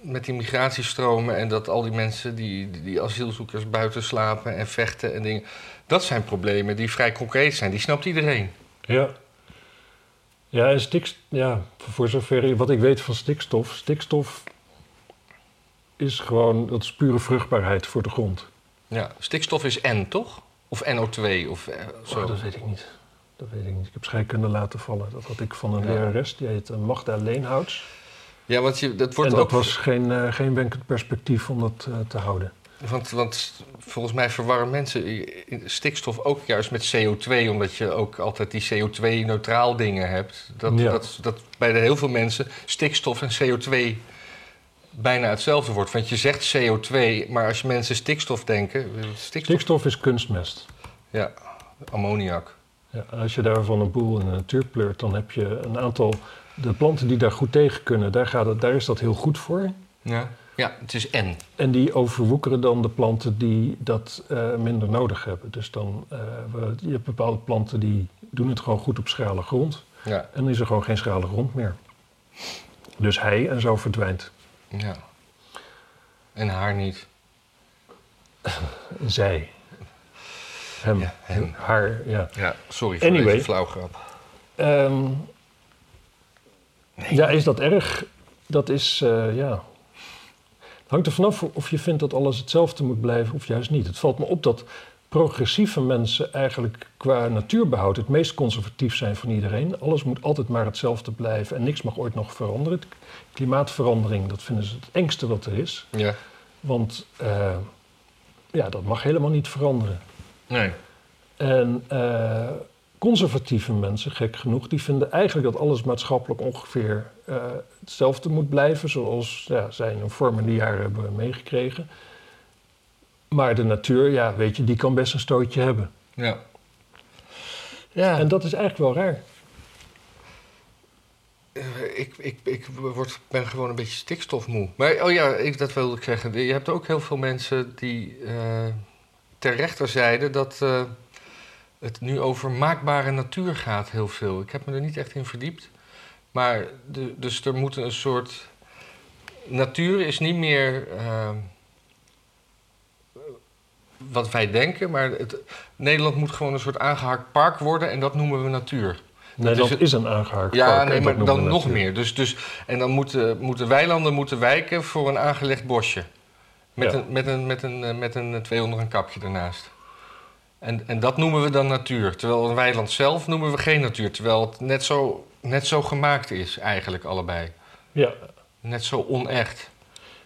met die migratiestromen en dat al die mensen, die, die, die asielzoekers buiten slapen en vechten en dingen. Dat zijn problemen die vrij concreet zijn, die snapt iedereen. Ja. Ja, en stikstof, ja, voor zover wat ik weet van stikstof, stikstof is gewoon, dat is pure vruchtbaarheid voor de grond. Ja, stikstof is N, toch? Of N O twee of zo? Oh, dat weet ik niet. Dat weet ik niet. Ik heb scheikunde laten vallen. Dat had ik van een ja. lerares, die heet Magda Leenhouts. Ja, want je, dat wordt en dat ook... was geen, uh, geen wenkend perspectief om dat uh, te houden. Want, want volgens mij verwarren mensen stikstof ook juist met C O twee... omdat je ook altijd die C O twee neutraal dingen hebt. Dat, ja. dat, dat bij de heel veel mensen stikstof en C O twee bijna hetzelfde wordt. Want je zegt C O twee, maar als je mensen stikstof denken... Stikstof, stikstof is kunstmest. Ja, ammoniak. Ja, als je daarvan een boel in de natuur pleurt, dan heb je een aantal... De planten die daar goed tegen kunnen, daar, gaat het, daar is dat heel goed voor. Ja. Ja, het is N. En die overwoekeren dan de planten die dat uh, minder nodig hebben. Dus dan, uh, we, je hebt bepaalde planten die doen het gewoon goed op schrale grond. Ja. En dan is er gewoon geen schrale grond meer. Dus hij en zo verdwijnt. Ja. En haar niet. Zij. Hem. Ja, hem. Haar, ja. Ja, sorry voor anyway, deze flauwgrap. Um, nee. Ja, is dat erg? Dat is, uh, ja... hangt er vanaf of je vindt dat alles hetzelfde moet blijven of juist niet. Het valt me op dat progressieve mensen eigenlijk qua natuurbehoud het meest conservatief zijn van iedereen. Alles moet altijd maar hetzelfde blijven en niks mag ooit nog veranderen. Klimaatverandering, dat vinden ze het engste wat er is. Ja. Want uh, ja, dat mag helemaal niet veranderen. Nee. En uh, conservatieve mensen, gek genoeg, die vinden eigenlijk dat alles maatschappelijk ongeveer uh, hetzelfde moet blijven. Zoals ja, zij in hun vormende jaren hebben meegekregen. Maar de natuur, ja, weet je, die kan best een stootje hebben. Ja. Ja. En dat is eigenlijk wel raar. Ik, ik, ik word, ben gewoon een beetje stikstofmoe. Maar, oh ja, ik, dat wilde ik zeggen. Je hebt ook heel veel mensen die uh, ter rechterzijde dat uh, het nu over maakbare natuur gaat heel veel. Ik heb me er niet echt in verdiept. Maar de, dus er moet een soort... Natuur is niet meer... Uh, wat wij denken, maar het, Nederland moet gewoon een soort aangehaakt park worden en dat noemen we natuur. Nederland dus, is een aangehaakt ja, park. Ja, nee, maar dan nog meer. Dus, dus, en dan moeten, moeten weilanden moeten wijken voor een aangelegd bosje. Met, ja. een, met, een, met, een, met een tweehonderd een kapje ernaast. En, en dat noemen we dan natuur. Terwijl een weiland zelf noemen we geen natuur. Terwijl het net zo, net zo gemaakt is eigenlijk allebei. Ja. Net zo onecht.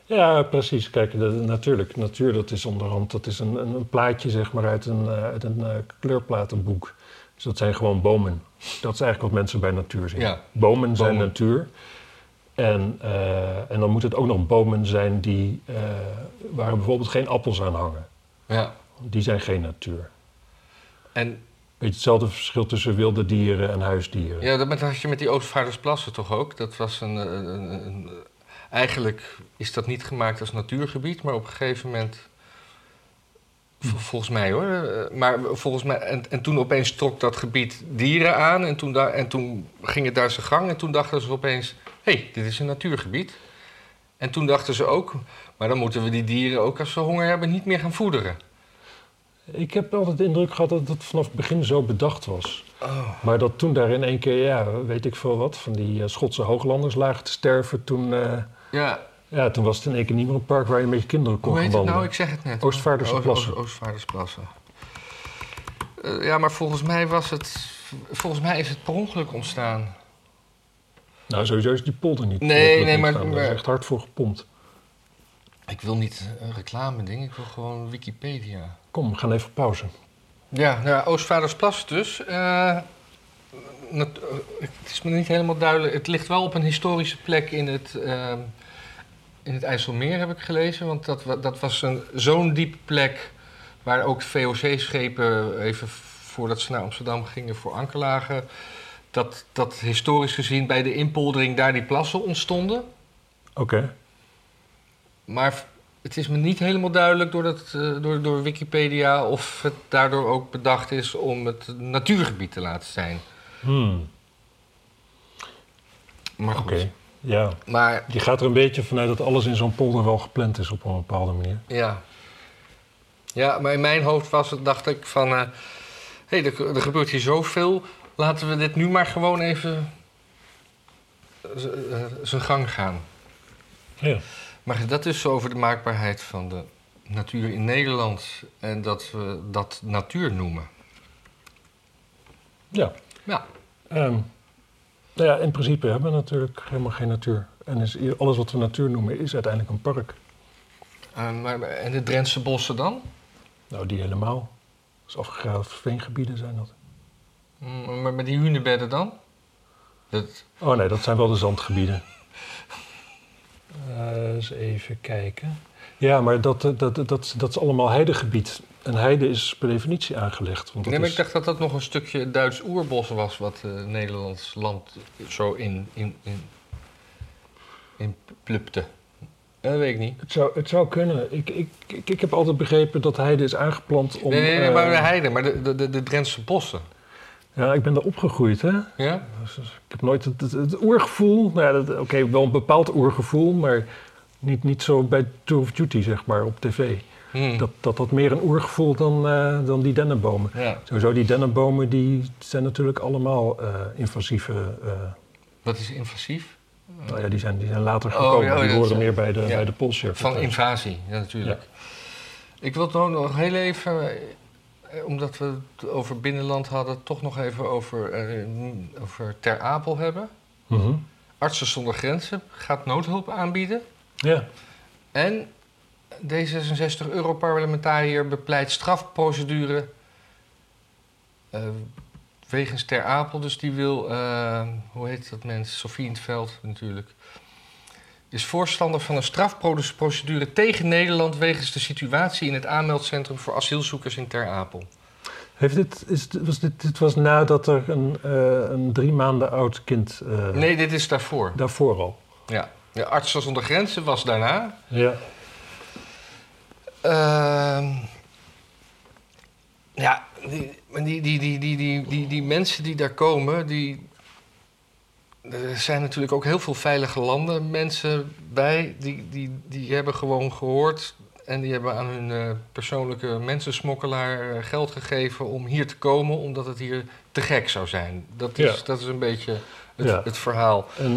Ja, precies. Kijk, de, natuurlijk. Natuur, dat is onderhand, dat is een, een, een plaatje zeg maar uit een, uit een uh, kleurplatenboek. Dus dat zijn gewoon bomen. Dat is eigenlijk wat mensen bij natuur zien. Ja. Bomen, bomen zijn natuur. En, uh, en dan moet het ook nog bomen zijn die, uh, waar bijvoorbeeld geen appels aan hangen. Ja. Die zijn geen natuur. En... Beetje hetzelfde verschil tussen wilde dieren en huisdieren. Ja, dat had je met die Oostvaardersplassen toch ook? Dat was een... een, een Eigenlijk is dat niet gemaakt als natuurgebied, maar op een gegeven moment, volgens mij hoor, maar volgens mij, en, en toen opeens trok dat gebied dieren aan en toen, da- en toen ging het daar zijn gang en toen dachten ze opeens, hé, hey, dit is een natuurgebied. En toen dachten ze ook, maar dan moeten we die dieren ook als ze honger hebben niet meer gaan voederen. Ik heb altijd de indruk gehad dat het vanaf het begin zo bedacht was. Oh. Maar dat toen daar in één keer, ja, weet ik veel wat, van die uh, Schotse hooglanders lagen te sterven. Toen, uh, ja. Ja, toen was het in één keer niet meer een park waar je met je kinderen kon wandelen. Hoe heet het nou? Ik zeg het net. Oostvaardersplassen. Oostvaardersplassen. Uh, ja, maar volgens mij was het, volgens mij is het per ongeluk ontstaan. Nou, sowieso is die polder niet. Nee, nee, maar... Daar is echt hard voor gepompt. Ik wil niet een reclame ding, ik wil gewoon Wikipedia. Kom, we gaan even pauze. Ja, nou, Oostvaardersplassen dus. Uh, nat- uh, het is me niet helemaal duidelijk. Het ligt wel op een historische plek in het, uh, in het IJsselmeer, heb ik gelezen. Want dat, dat was een, zo'n diepe plek waar ook V O C-schepen, even voordat ze naar Amsterdam gingen, voor anker lagen. Dat, dat historisch gezien bij de inpoldering daar die plassen ontstonden. Oké. Okay. Maar het is me niet helemaal duidelijk door, dat, door, door Wikipedia of het daardoor ook bedacht is om het natuurgebied te laten zijn. Hmm. Maar goed. Okay. Ja. Maar, je gaat er een beetje vanuit dat alles in zo'n polder wel gepland is op een bepaalde manier. Ja. Ja, maar in mijn hoofd was het, dacht ik van... Uh, hé, hey, er, er gebeurt hier zoveel. Laten we dit nu maar gewoon even z- uh, zijn gang gaan. Ja. Maar dat is over de maakbaarheid van de natuur in Nederland en dat we dat natuur noemen. Ja. Ja. Um, nou ja, in principe hebben we natuurlijk helemaal geen natuur. En is, alles wat we natuur noemen is uiteindelijk een park. Um, maar, en de Drentse bossen dan? Nou, die helemaal. Dus afgegraven veengebieden zijn dat. Mm, maar, maar die hunebedden dan? Dat... Oh nee, dat zijn wel de zandgebieden. Uh, eens even kijken. Ja, maar dat, dat, dat, dat, dat is allemaal heidegebied. En heide is per definitie aangelegd. Want dat nee, maar is... ik dacht dat dat nog een stukje Duits oerbos was... wat uh, Nederlands land zo in, in, in, in plupte. Dat weet ik niet. Het zou, het zou kunnen. Ik, ik, ik, ik heb altijd begrepen dat heide is aangeplant om... Nee, nee, nee maar de heide, maar de, de, de Drentse bossen. Ja, ik ben daar opgegroeid, hè. Ja? Dus, dus, ik heb nooit het, het, het oergevoel... Nou ja, Oké, okay, wel een bepaald oergevoel, maar niet, niet zo bij Tour of Duty, zeg maar, op tv. Hmm. Dat, dat had meer een oergevoel dan, uh, dan die dennenbomen. Ja. Sowieso, die dennenbomen die zijn natuurlijk allemaal uh, invasieve... Uh, Wat is invasief? Nou ja, die zijn, die zijn later gekomen. Oh, ja, die horen meer bij de, ja. bij de polsjurk. Van thuis. Invasie, ja, natuurlijk. Ja. Ik wil het nou nog heel even... Omdat we het over binnenland hadden, toch nog even over, uh, over Ter Apel hebben. Mm-hmm. Artsen zonder Grenzen gaat noodhulp aanbieden. Ja. En D zesenzestig Europarlementariër bepleit strafprocedure uh, wegens Ter Apel. Dus die wil, uh, hoe heet dat mens, Sofie in het Veld natuurlijk... is voorstander van een strafprocedure tegen Nederland... wegens de situatie in het aanmeldcentrum voor asielzoekers in Ter Apel. Heeft dit, is, was dit, dit was nadat er een, uh, een drie maanden oud kind... Uh, nee, dit is daarvoor. Daarvoor al. Ja, de Artsen zonder Grenzen was daarna. Ja. Uh, ja, die, die, die, die, die, die, die, die mensen die daar komen... die Er zijn natuurlijk ook heel veel veilige landen mensen bij. Die, die, die hebben gewoon gehoord en die hebben aan hun uh, persoonlijke mensensmokkelaar uh, geld gegeven... om hier te komen, omdat het hier te gek zou zijn. Dat is, ja. dat is een beetje het, ja. het verhaal. En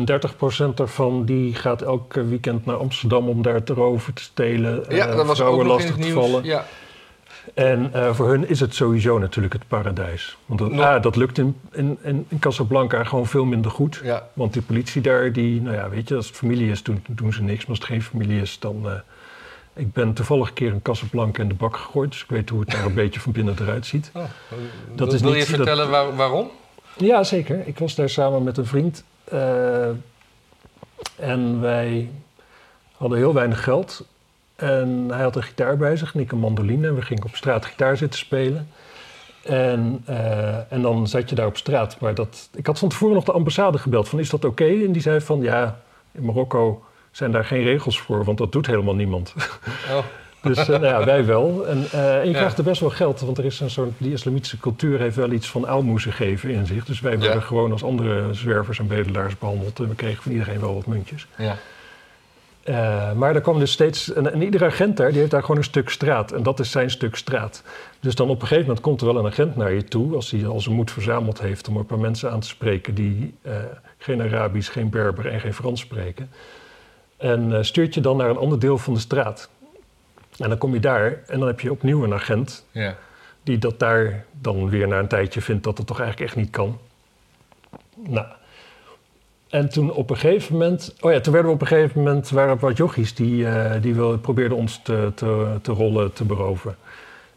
uh, dertig procent daarvan die gaat elke weekend naar Amsterdam om daar te roven, te stelen. Ja, uh, dat was ook nog in het nieuws. Ja. En uh, voor hun is het sowieso natuurlijk het paradijs. Want dat, no. ah, dat lukt in, in, in Casablanca gewoon veel minder goed. Ja. Want die politie daar, die, nou ja, weet je, als het familie is, doen, doen ze niks. Maar als het geen familie is, dan... Uh, ik ben toevallig een keer een Casablanca in de bak gegooid. Dus ik weet hoe het daar een beetje van binnen eruit ziet. Oh. Dat is wil niet, je vertellen dat, waar, waarom? Ja, zeker. Ik was daar samen met een vriend. Uh, en wij hadden heel weinig geld... En hij had een gitaar bij zich en ik een mandoline. En we gingen op straat gitaar zitten spelen. En, uh, en dan zat je daar op straat. Maar dat, ik had van tevoren nog de ambassade gebeld van is dat oké? Okay? En die zei van ja, in Marokko zijn daar geen regels voor. Want dat doet helemaal niemand. Oh. Dus uh, nou ja, wij wel. En, uh, en je krijgt ja. er best wel geld. Want er is een soort, die islamitische cultuur heeft wel iets van aalmoezen geven in zich. Dus wij ja. werden gewoon als andere zwervers en bedelaars behandeld. En we kregen van iedereen wel wat muntjes. Ja. Uh, maar daar kwam dus steeds... En, en iedere agent daar, die heeft daar gewoon een stuk straat. En dat is zijn stuk straat. Dus dan op een gegeven moment komt er wel een agent naar je toe... als hij al zijn moed verzameld heeft om een paar mensen aan te spreken... die uh, geen Arabisch, geen Berber en geen Frans spreken. En uh, stuurt je dan naar een ander deel van de straat. En dan kom je daar en dan heb je opnieuw een agent... Ja. die dat daar dan weer na een tijdje vindt dat dat toch eigenlijk echt niet kan. Nou... En toen op een gegeven moment... Oh ja, toen werden we op een gegeven moment... waren er wat jochies die, uh, die wel, probeerden ons te, te, te rollen, te beroven.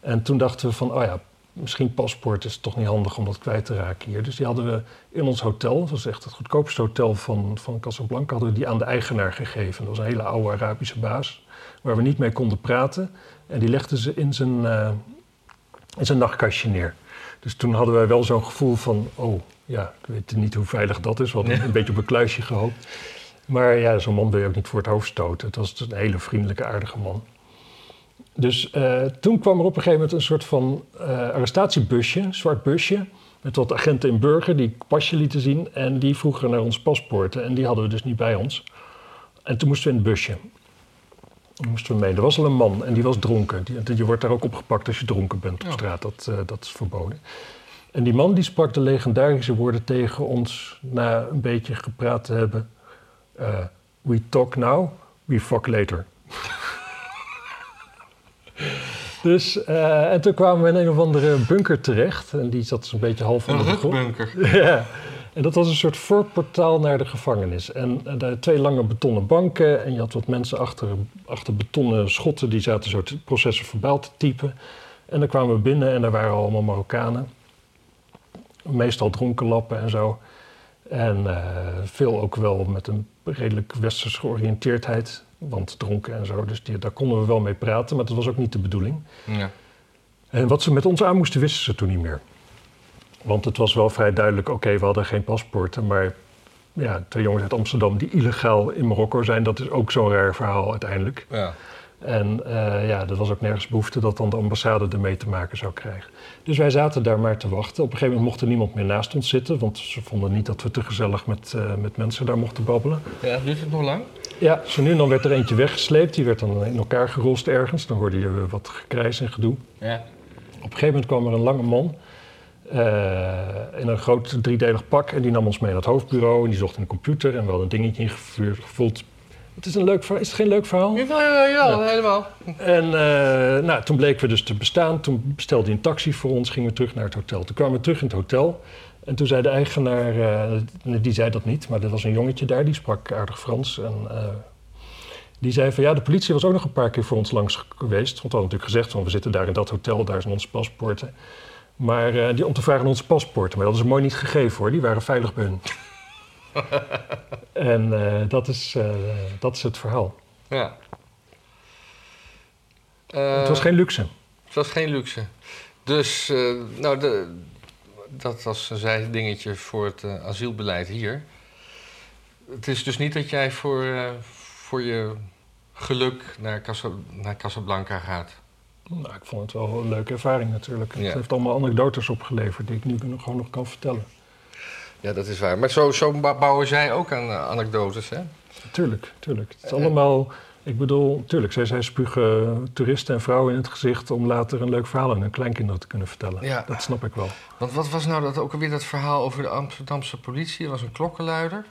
En toen dachten we van... Oh ja, misschien paspoort is toch niet handig om dat kwijt te raken hier. Dus die hadden we in ons hotel... Dat was echt het goedkoopste hotel van, van Casablanca... hadden we die aan de eigenaar gegeven. Dat was een hele oude Arabische baas... waar we niet mee konden praten. En die legden ze in zijn, uh, in zijn nachtkastje neer. Dus toen hadden wij wel zo'n gevoel van... oh. Ja, ik weet niet hoe veilig dat is. We hadden nee. een beetje op een kluisje gehoopt. Maar ja, zo'n man wil je ook niet voor het hoofd stoten. Het was een hele vriendelijke, aardige man. Dus uh, toen kwam er op een gegeven moment een soort van uh, arrestatiebusje. Een zwart busje. Met wat agenten in burger die pasje lieten zien. En die vroegen naar ons paspoorten. En die hadden we dus niet bij ons. En toen moesten we in het busje. Toen moesten we mee. Er was al een man en die was dronken. Die, je wordt daar ook opgepakt als je dronken bent op straat. Dat, uh, dat is verboden. En die man die sprak de legendarische woorden tegen ons... na een beetje gepraat te hebben. Uh, we talk now, we fuck later. dus, uh, en toen kwamen we in een of andere bunker terecht. En die zat dus een beetje half onder de grond. Een rukbunker. Ja. En dat was een soort voorportaal naar de gevangenis. En, en daar twee lange betonnen banken. En je had wat mensen achter, achter betonnen schotten... die zaten zo te, processen verbaal te typen. En dan kwamen we binnen en daar waren allemaal Marokkanen. Meestal dronken lappen en zo. En uh, veel ook wel met een redelijk westerse georiënteerdheid. Want dronken en zo, dus die, daar konden we wel mee praten. Maar dat was ook niet de bedoeling. Ja. En wat ze met ons aan moesten, wisten ze toen niet meer. Want het was wel vrij duidelijk, oké, okay, we hadden geen paspoorten. Maar ja, twee jongens uit Amsterdam die illegaal in Marokko zijn... dat is ook zo'n raar verhaal uiteindelijk. Ja. En uh, ja, er was ook nergens behoefte dat dan de ambassade ermee te maken zou krijgen. Dus wij zaten daar maar te wachten. Op een gegeven moment mocht er niemand meer naast ons zitten, want ze vonden niet dat we te gezellig met, uh, met mensen daar mochten babbelen. Ja, duurt het nog lang? Ja, zo nu en dan werd er eentje weggesleept. Die werd dan in elkaar gerost ergens. Dan hoorde je wat gekrijs en gedoe. Ja. Op een gegeven moment kwam er een lange man uh, in een groot driedelig pak. En die nam ons mee naar het hoofdbureau. En die zocht een computer. En we hadden een dingetje ingevoerd. Het is, een leuk verhaal. Is het geen leuk verhaal? Ja, ja, ja, nou. Helemaal. En uh, nou, toen bleken we dus te bestaan. Toen bestelde hij een taxi voor ons. Gingen we terug naar het hotel. Toen kwamen we terug in het hotel. En toen zei de eigenaar, uh, die zei dat niet, maar er was een jongetje daar, die sprak aardig Frans. En uh, die zei van ja, de politie was ook nog een paar keer voor ons langs geweest. Want we hadden natuurlijk gezegd van we zitten daar in dat hotel, daar zijn onze paspoorten. Maar uh, die, om te vragen naar onze paspoorten, maar dat is mooi niet gegeven hoor, die waren veilig bij hun. en uh, dat, is, uh, dat is het verhaal. Ja. Uh, het was geen luxe. Het was geen luxe. Dus, uh, nou de... Dat was een zijdingetje voor het uh, asielbeleid hier. Het is dus niet dat jij voor, uh, voor je geluk naar, Casa, naar Casablanca gaat. Nou, ik vond het wel een leuke ervaring natuurlijk. Het ja. heeft allemaal anekdotes opgeleverd die ik nu gewoon nog kan vertellen. Ja, dat is waar. Maar zo, zo bouwen zij ook aan uh, anekdotes, hè? Tuurlijk, tuurlijk. Het is allemaal... Ik bedoel, tuurlijk, zij, zij spugen toeristen en vrouwen in het gezicht om later een leuk verhaal aan hun kleinkinderen te kunnen vertellen. Ja. Dat snap ik wel. Want wat was nou dat, ook alweer dat verhaal over de Amsterdamse politie? Er was een klokkenluider.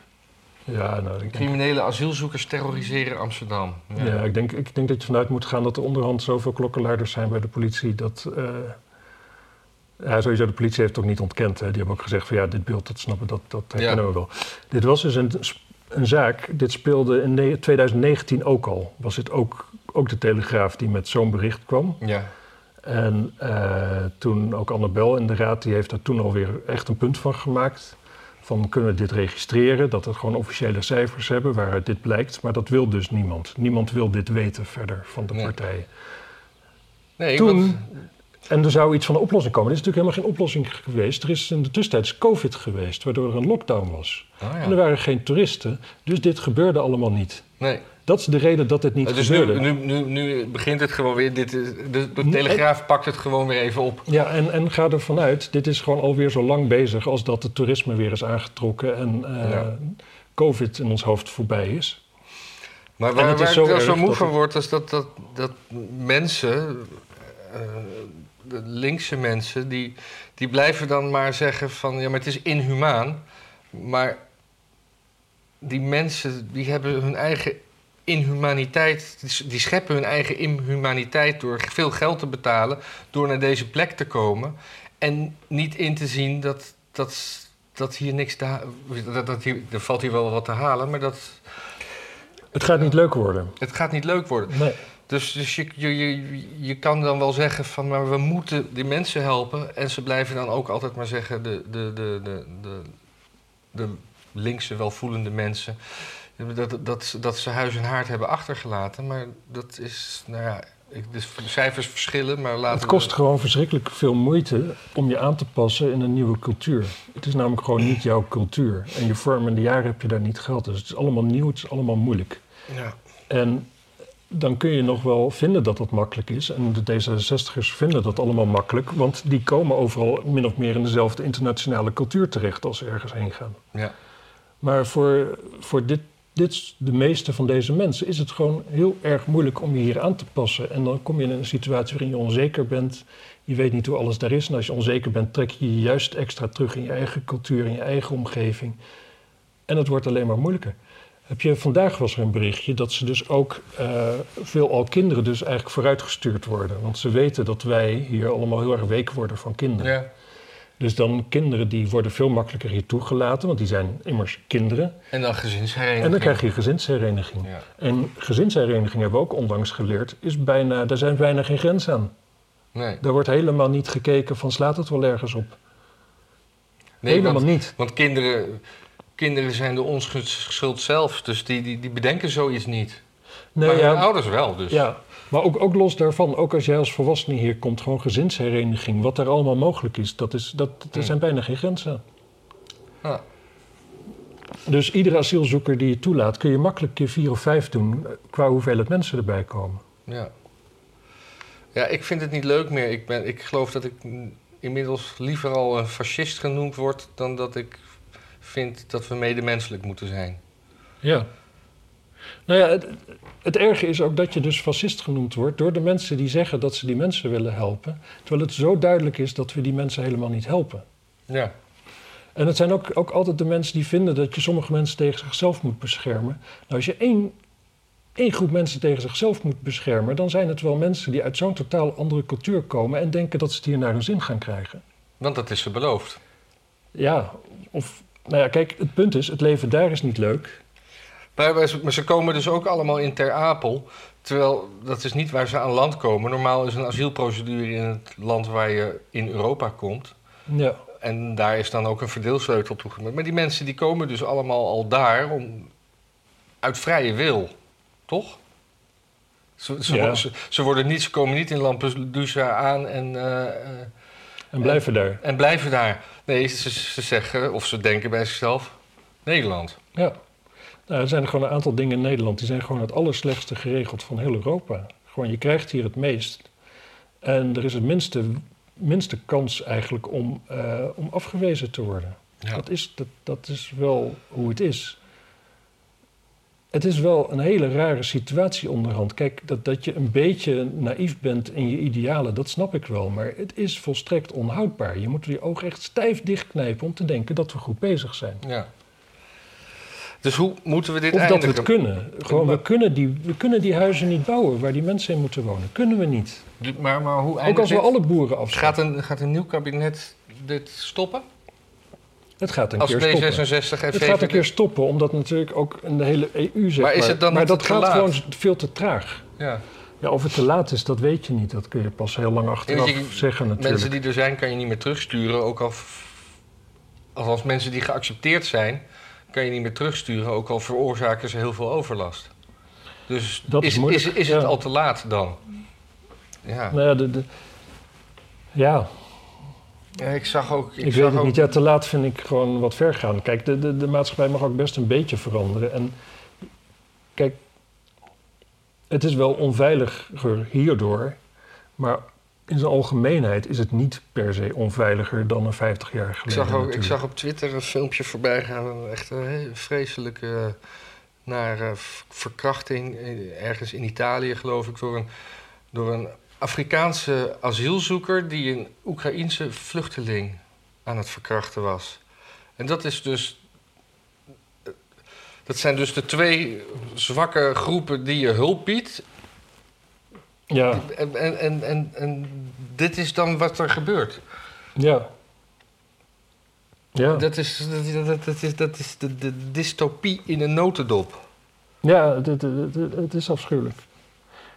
Ja, nou, ik Criminele denk... asielzoekers terroriseren Amsterdam. Ja, ja ik, denk, ik denk dat je vanuit moet gaan dat er onderhand zoveel klokkenluiders zijn bij de politie dat... Uh... Ja, sowieso, de politie heeft het ook niet ontkend. Hè. Die hebben ook gezegd van ja, dit beeld, dat snappen, dat, dat herkennen ja. we wel. Dit was dus een... Een zaak, dit speelde in twintig negentien ook al. Was dit ook, ook de Telegraaf die met zo'n bericht kwam. Ja. En uh, toen ook Annabel in de raad, die heeft daar toen alweer echt een punt van gemaakt. Van kunnen we dit registreren, dat we gewoon officiële cijfers hebben waaruit dit blijkt. Maar dat wil dus niemand. Niemand wil dit weten verder van de nee. partijen. Nee, toen, ik was... En er zou iets van een oplossing komen. Er is natuurlijk helemaal geen oplossing geweest. Er is in de tussentijd COVID geweest, waardoor er een lockdown was. Oh ja. En er waren geen toeristen, dus dit gebeurde allemaal niet. Nee. Dat is de reden dat dit niet dus gebeurde. Nu, nu, nu, nu begint het gewoon weer, dit is, de, de Telegraaf pakt het gewoon weer even op. Ja, en, en ga ervan uit, dit is gewoon alweer zo lang bezig als dat het toerisme weer is aangetrokken en uh, ja. COVID in ons hoofd voorbij is. Maar waar, het is waar zo ik er zo moe van word, is dat, dat, dat mensen, uh, de linkse mensen, die, die blijven dan maar zeggen van ja, maar het is inhumaan. Maar die mensen, die hebben hun eigen inhumaniteit... die scheppen hun eigen inhumaniteit door veel geld te betalen... door naar deze plek te komen en niet in te zien dat, dat, dat hier niks te halen... Dat, dat hier, er valt hier wel wat te halen, maar dat... Het gaat niet leuk worden. Het gaat niet leuk worden. Nee. Dus, dus je, je, je, je kan dan wel zeggen van... maar we moeten die mensen helpen en ze blijven dan ook altijd maar zeggen... de, de, de, de, de de linkse, welvoelende mensen, dat, dat, dat ze huis en haard hebben achtergelaten. Maar dat is, nou ja, dus de cijfers verschillen, maar laten Het kost we... gewoon verschrikkelijk veel moeite om je aan te passen in een nieuwe cultuur. Het is namelijk gewoon niet jouw cultuur. En je vormende jaren heb je daar niet gehad. Dus het is allemaal nieuw, het is allemaal moeilijk. Ja. En dan kun je nog wel vinden dat dat makkelijk is. En de D zesenzestigers vinden dat allemaal makkelijk. Want die komen overal min of meer in dezelfde internationale cultuur terecht als ze ergens heen gaan. Ja. Maar voor, voor dit, dit, de meeste van deze mensen is het gewoon heel erg moeilijk om je hier aan te passen. En dan kom je in een situatie waarin je onzeker bent. Je weet niet hoe alles daar is. En als je onzeker bent, trek je je juist extra terug in je eigen cultuur, in je eigen omgeving. En het wordt alleen maar moeilijker. Heb je, vandaag was er een berichtje dat ze dus ook uh, veelal kinderen dus eigenlijk vooruitgestuurd worden. Want ze weten dat wij hier allemaal heel erg week worden van kinderen. Ja. Dus dan kinderen die worden veel makkelijker hier toegelaten, want die zijn immers kinderen. En dan gezinshereniging. En dan krijg je gezinshereniging. Ja. En gezinshereniging hebben we ook onlangs geleerd, is bijna, daar zijn bijna geen grenzen aan. Nee. Daar wordt helemaal niet gekeken van slaat het wel ergens op. Nee, helemaal want, niet. Want kinderen... Kinderen zijn de onschuld zelf, dus die, die, die bedenken zoiets niet. Nee, maar ja, hun ouders wel, dus. Ja, maar ook, ook los daarvan, ook als jij als volwassene hier komt... gewoon gezinshereniging, wat er allemaal mogelijk is... dat is, dat, er zijn bijna geen grenzen. Ja. Dus iedere asielzoeker die je toelaat... kun je makkelijk keer vier of vijf doen... qua hoeveelheid mensen erbij komen. Ja. Ja, ik vind het niet leuk meer. Ik, ben, ik geloof dat ik inmiddels liever al een fascist genoemd word dan dat ik vind dat we medemenselijk moeten zijn. Ja. Nou ja, het, het erge is ook dat je dus fascist genoemd wordt door de mensen die zeggen dat ze die mensen willen helpen, terwijl het zo duidelijk is dat we die mensen helemaal niet helpen. Ja. En het zijn ook, ook altijd de mensen die vinden dat je sommige mensen tegen zichzelf moet beschermen. Nou, als je één, één groep mensen tegen zichzelf moet beschermen, dan zijn het wel mensen die uit zo'n totaal andere cultuur komen en denken dat ze het hier naar hun zin gaan krijgen. Want dat is ze beloofd. Ja, of, nou ja, kijk, het punt is, het leven daar is niet leuk. Maar ze komen dus ook allemaal in Ter Apel, terwijl dat is niet waar ze aan land komen. Normaal is een asielprocedure in het land waar je in Europa komt. Ja. En daar is dan ook een verdeelsleutel toegemaakt. Maar die mensen die komen dus allemaal al daar om, uit vrije wil, toch? Ze, ze, ja. ze, ze, worden niet, ze komen niet in Lampedusa aan en... Uh, en blijven en, daar. En blijven daar. Nee, ze, ze zeggen, of ze denken bij zichzelf, Nederland. Ja. Nou, er zijn er gewoon een aantal dingen in Nederland die zijn gewoon het allerslechtste geregeld van heel Europa. Gewoon, je krijgt hier het meest. En er is het minste, minste kans eigenlijk om, uh, om afgewezen te worden. Ja. Dat is, dat, dat is wel hoe het is. Het is wel een hele rare situatie onderhand. Kijk, dat, dat je een beetje naïef bent in je idealen, dat snap ik wel. Maar het is volstrekt onhoudbaar. Je moet je ogen echt stijf dichtknijpen om te denken dat we goed bezig zijn. Ja. Dus hoe moeten we dit of eindigen? Of dat we het kunnen. Gewoon, we, kunnen die, we kunnen die huizen niet bouwen waar die mensen in moeten wonen. Kunnen we niet. Maar, maar hoe eindigt Ook als we dit? alle boeren afstaan. Gaat, gaat een nieuw kabinet dit stoppen? Het gaat een als keer stoppen. Als D zesenzestig en V V D... Het gaat een keer stoppen, omdat natuurlijk ook in de hele E U... Zeg maar is het dan maar, maar dat gaat laat? gewoon veel te traag. Ja. Ja, of het te laat is, dat weet je niet. Dat kun je pas heel lang achteraf je, zeggen natuurlijk. Mensen die er zijn, kan je niet meer terugsturen. Ook al, althans mensen die geaccepteerd zijn... kan je niet meer terugsturen, ook al veroorzaken ze heel veel overlast. Dus dat is, is, is, is ja. het al te laat dan? Ja. Nou ja, de, de, ja. ja, ik zag ook... Ik, ik zag weet het ook... niet. Ja, te laat vind ik gewoon wat ver gaan. Kijk, de, de, de maatschappij mag ook best een beetje veranderen. En kijk, het is wel onveiliger hierdoor, maar... In zijn algemeenheid is het niet per se onveiliger dan een vijftig jaar geleden. Ik zag, ook, ik zag op Twitter een filmpje voorbij gaan. Echt een vreselijke naar verkrachting. Ergens in Italië, geloof ik. Door een, door een Afrikaanse asielzoeker die een Oekraïense vluchteling aan het verkrachten was. En dat is dus. Dat zijn dus de twee zwakke groepen die je hulp biedt. Ja. En, en, en, en dit is dan wat er gebeurt. Ja. Ja. Dat is, dat, dat, dat is, dat is de, de dystopie in een notendop. Ja, het, het, het is afschuwelijk.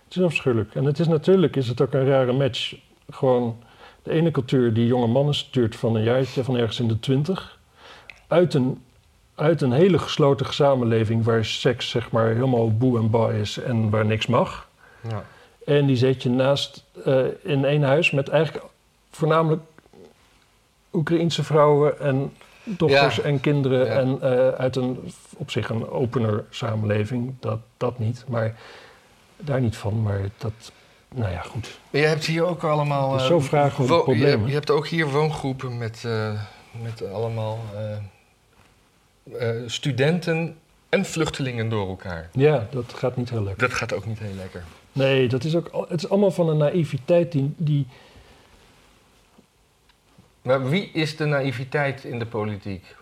Het is afschuwelijk. En het is natuurlijk is het ook een rare match. Gewoon de ene cultuur die jonge mannen stuurt van een jaartje, van ergens in de twintig... uit een... uit een hele gesloten samenleving waar seks zeg maar helemaal boe en ba is en waar niks mag... Ja. En die zet je naast uh, in één huis met eigenlijk voornamelijk Oekraïense vrouwen en dochters ja. en kinderen. Ja. En uh, uit een op zich een opener samenleving, dat, dat niet. Maar daar niet van, maar dat, nou ja, goed. Maar je hebt hier ook allemaal... Uh, zo vragen we wo- problemen. Je, je hebt ook hier woongroepen met, uh, met allemaal uh, uh, studenten en vluchtelingen door elkaar. Ja, dat gaat niet heel lekker. Dat gaat ook niet heel lekker. Nee, dat is ook, het is allemaal van een naïviteit die, die... Maar wie is de naïviteit in de politiek?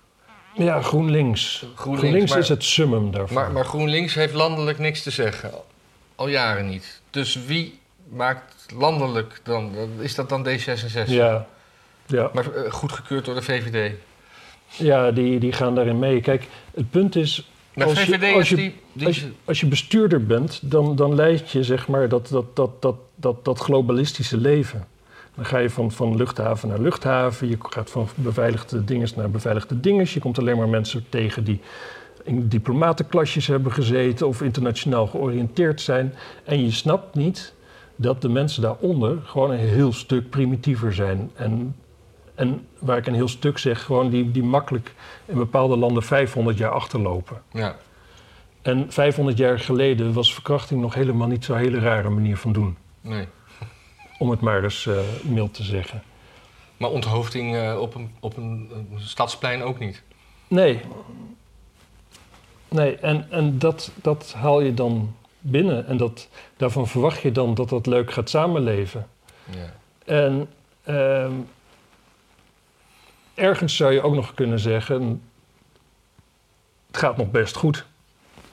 Ja, GroenLinks. GroenLinks, GroenLinks maar, is het summum daarvan. Maar, maar GroenLinks heeft landelijk niks te zeggen. Al jaren niet. Dus wie maakt landelijk dan... Is dat dan D zesenzestig? Ja. ja. Maar uh, goedgekeurd door de V V D. Ja, die, die gaan daarin mee. Kijk, het punt is... Als je, als, je, die, die... Als, je, als je bestuurder bent, dan, dan leid je zeg maar, dat, dat, dat, dat, dat, dat globalistische leven. Dan ga je van, van luchthaven naar luchthaven. Je gaat van beveiligde dinges naar beveiligde dinges. Je komt alleen maar mensen tegen die in diplomatenklasjes hebben gezeten... of internationaal georiënteerd zijn. En je snapt niet dat de mensen daaronder gewoon een heel stuk primitiever zijn... En, En waar ik een heel stuk zeg, gewoon die, die makkelijk in bepaalde landen vijfhonderd jaar achterlopen. Ja. En vijfhonderd jaar geleden was verkrachting nog helemaal niet zo'n hele rare manier van doen. Nee. Om het maar dus uh, mild te zeggen. Maar onthoofding uh, op, een, op een, een stadsplein ook niet? Nee. Nee, en, en dat, dat haal je dan binnen. En dat, daarvan verwacht je dan dat dat leuk gaat samenleven. Ja. En uh, ergens zou je ook nog kunnen zeggen... het gaat nog best goed.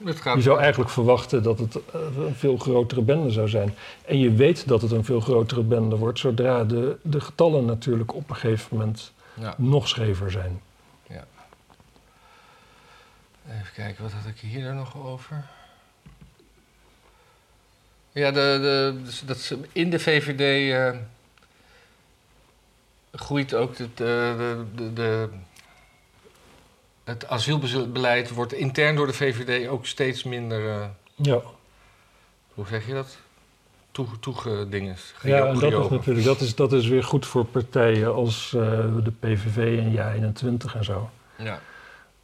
Het gaat je zou goed. Eigenlijk verwachten dat het een veel grotere bende zou zijn. En je weet dat het een veel grotere bende wordt... zodra de, de getallen natuurlijk op een gegeven moment ja. nog schever zijn. Ja. Even kijken, wat had ik hier nog over? Ja, de, de, dat in de V V D uh, groeit ook de, de, de, de, het asielbeleid, wordt intern door de V V D ook steeds minder, uh, ja. hoe zeg je dat, toegedingen. Toe, ja, en dat is natuurlijk, dat is, dat is weer goed voor partijen als uh, de P V V en J A eenentwintig en zo. Ja.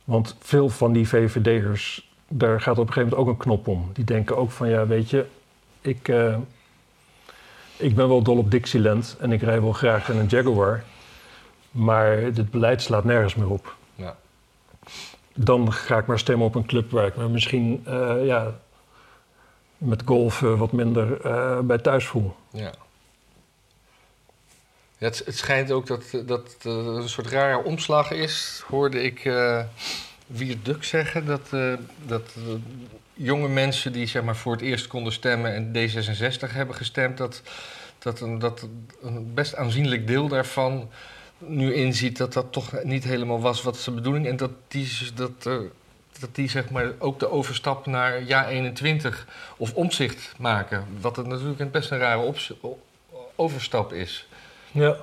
Want veel van die V V D'ers, daar gaat op een gegeven moment ook een knop om. Die denken ook van, ja, weet je... Ik, uh, ik ben wel dol op Dixieland en ik rij wel graag in een Jaguar. Maar dit beleid slaat nergens meer op. Ja. Dan ga ik maar stemmen op een club waar ik me misschien uh, ja, met golf uh, wat minder uh, bij thuis voel. Ja. Ja, het, het schijnt ook dat dat uh, een soort rare omslag is. Hoorde ik uh, Wierduk zeggen dat... Uh, dat uh, jonge mensen die zeg maar, voor het eerst konden stemmen en D zesenzestig hebben gestemd... dat, dat, een, dat een best aanzienlijk deel daarvan nu inziet dat dat toch niet helemaal was wat zijn bedoeling... en dat die, dat, dat die zeg maar, ook de overstap naar J A eenentwintig of Omtzigt maken. Wat het natuurlijk best een rare op, overstap is. Ja.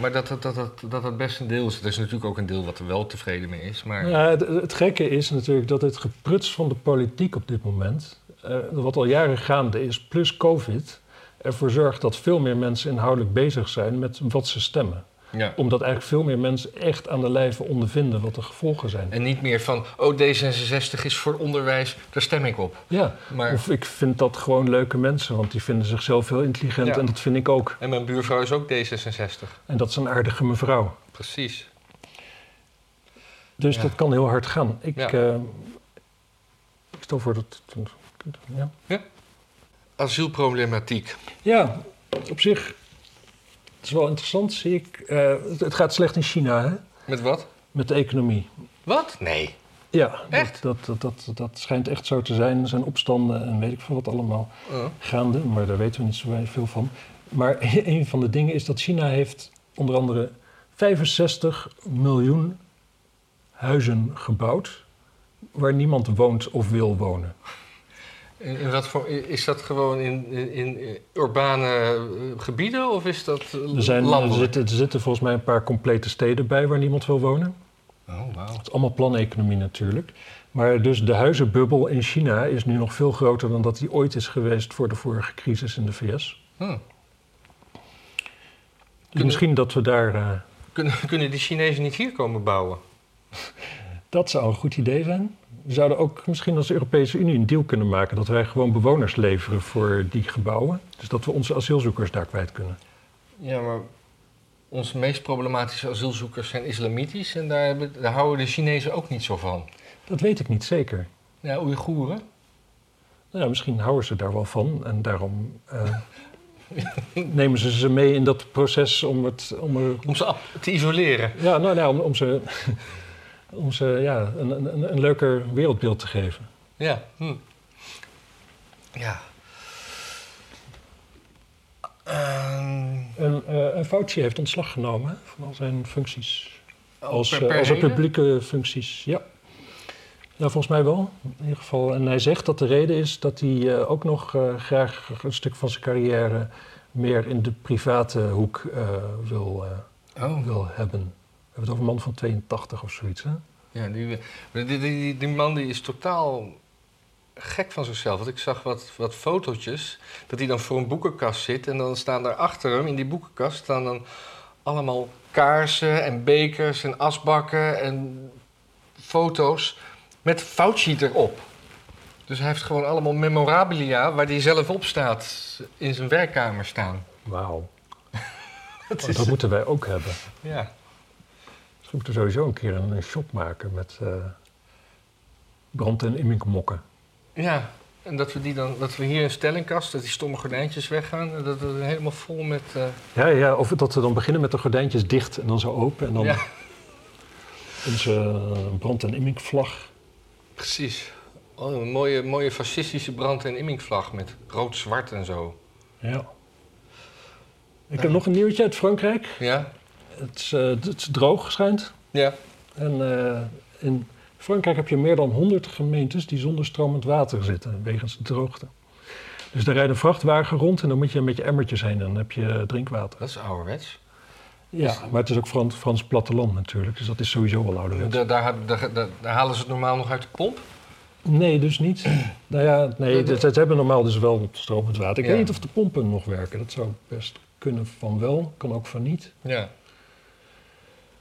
Maar dat dat, dat, dat, dat dat best een deel is. Er is natuurlijk ook een deel wat er wel tevreden mee is. Maar... Ja, het, het gekke is natuurlijk dat het gepruts van de politiek op dit moment... Uh, wat al jaren gaande is, plus COVID... ervoor zorgt dat veel meer mensen inhoudelijk bezig zijn met wat ze stemmen. Ja. Omdat eigenlijk veel meer mensen echt aan de lijve ondervinden wat de gevolgen zijn. En niet meer van, oh, D zesenzestig is voor onderwijs, daar stem ik op. Ja, maar... of ik vind dat gewoon leuke mensen, want die vinden zichzelf heel intelligent ja. en dat vind ik ook. En mijn buurvrouw is ook D zesenzestig. En dat is een aardige mevrouw. Precies. Dus ja. dat kan heel hard gaan. Ik, ja. uh, ik stel voor dat... Ja. ja. Asielproblematiek. Ja, op zich... Het is wel interessant, zie ik. Uh, het, het gaat slecht in China, hè? Met wat? Met de economie. Wat? Nee. Ja, echt? Dat, dat, dat, dat, dat schijnt echt zo te zijn. Er zijn opstanden en weet ik veel wat allemaal uh. gaande. Maar daar weten we niet zo veel van. Maar een van de dingen is dat China heeft onder andere vijfenzestig miljoen huizen gebouwd... waar niemand woont of wil wonen. In, in wat voor, is dat gewoon in, in, in urbane gebieden of is dat er zijn, landelijk? Er zitten, er zitten volgens mij een paar complete steden bij waar niemand wil wonen. Oh, wow. Het is allemaal planeconomie natuurlijk. Maar dus de huizenbubbel in China is nu nog veel groter dan dat die ooit is geweest voor de vorige crisis in de V S. Hmm. Dus kunnen, misschien dat we daar... Uh... Kunnen, kunnen die Chinezen niet hier komen bouwen? Dat zou een goed idee zijn. We zouden ook misschien als de Europese Unie een deal kunnen maken... dat wij gewoon bewoners leveren voor die gebouwen. Dus dat we onze asielzoekers daar kwijt kunnen. Ja, maar onze meest problematische asielzoekers zijn islamitisch... en daar, hebben, daar houden de Chinezen ook niet zo van. Dat weet ik niet zeker. Ja, Oeigoeren? Nou ja, misschien houden ze daar wel van en daarom... Uh, nemen ze ze mee in dat proces om het... Om, er... om ze af te isoleren? Ja, nou ja, om, om ze... Om ze ja, een, een, een leuker wereldbeeld te geven. Ja. Hm. Ja. Uh, en, uh, en Fauci heeft ontslag genomen van al zijn functies. Als, per, per uh, als er publieke functies, ja. Nou, volgens mij wel. In ieder geval. En hij zegt dat de reden is dat hij uh, ook nog uh, graag een stuk van zijn carrière... meer in de private hoek uh, wil, uh, oh. wil hebben. We hebben het over een man van tweeëntachtig of zoiets, hè? Ja, die, die, die, die man die is totaal gek van zichzelf. Want ik zag wat, wat fotootjes, dat hij dan voor een boekenkast zit... en dan staan daar achter hem, in die boekenkast... staan dan allemaal kaarsen en bekers en asbakken en foto's... met Fauci erop. Dus hij heeft gewoon allemaal memorabilia waar hij zelf op staat in zijn werkkamer staan. Wauw. dat, dat moeten wij ook hebben. Ja. Dus we moeten sowieso een keer een shop maken met uh, brand- en imminkmokken. Ja, en dat we, die dan, dat we hier een stellingkast, dat die stomme gordijntjes weggaan. Dat we helemaal vol met... Uh... Ja, ja, of dat we dan beginnen met de gordijntjes dicht en dan zo open. En dan ja. onze uh, brand- en imminkvlag. Precies. Oh, een mooie, mooie fascistische brand- en imminkvlag met rood-zwart en zo. Ja. Ik ja. heb nog een nieuwtje uit Frankrijk. Ja. Het is, uh, het is droog, schijnt. Ja. En uh, in Frankrijk heb je meer dan honderd gemeentes die zonder stromend water zitten, wegens de droogte. Dus daar rijden vrachtwagen rond en dan moet je met je emmertjes heen en dan heb je drinkwater. Dat is ouderwets. Ja, maar het is ook Frans, Frans platteland natuurlijk, dus dat is sowieso wel ouderwets. Daar, daar, daar, daar, daar halen ze het normaal nog uit de pomp? Nee, dus niet. Nou ja, nee, ze hebben normaal dus wel stromend water. Ik ja. weet niet of de pompen nog werken. Dat zou best kunnen van wel, kan ook van niet. Ja.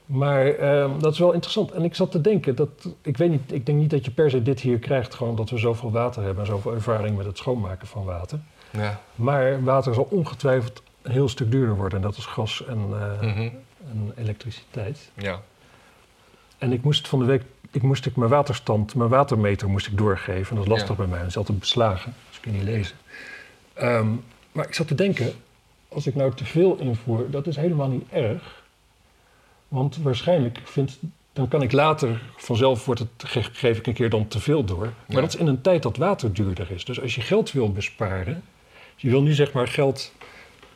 Maar uh, dat is wel interessant. En ik zat te denken, dat, ik weet niet, ik denk niet dat je per se dit hier krijgt, gewoon dat we zoveel water hebben en zoveel ervaring met het schoonmaken van water. Ja. Maar water zal ongetwijfeld een heel stuk duurder worden. En dat is gas en, uh, mm-hmm. en elektriciteit. Ja. En ik moest van de week, ik moest ik mijn waterstand, mijn watermeter moest ik doorgeven. En dat is lastig ja. bij mij, dat is altijd beslagen, dus ik kan niet lezen. Um, maar ik zat te denken, als ik nou te veel invoer, dat is helemaal niet erg. Want waarschijnlijk vind, dan kan ik later, vanzelf wordt het, geef ik een keer dan te veel door. Maar ja. dat is in een tijd dat water duurder is. Dus als je geld wil besparen, als je wil nu zeg maar geld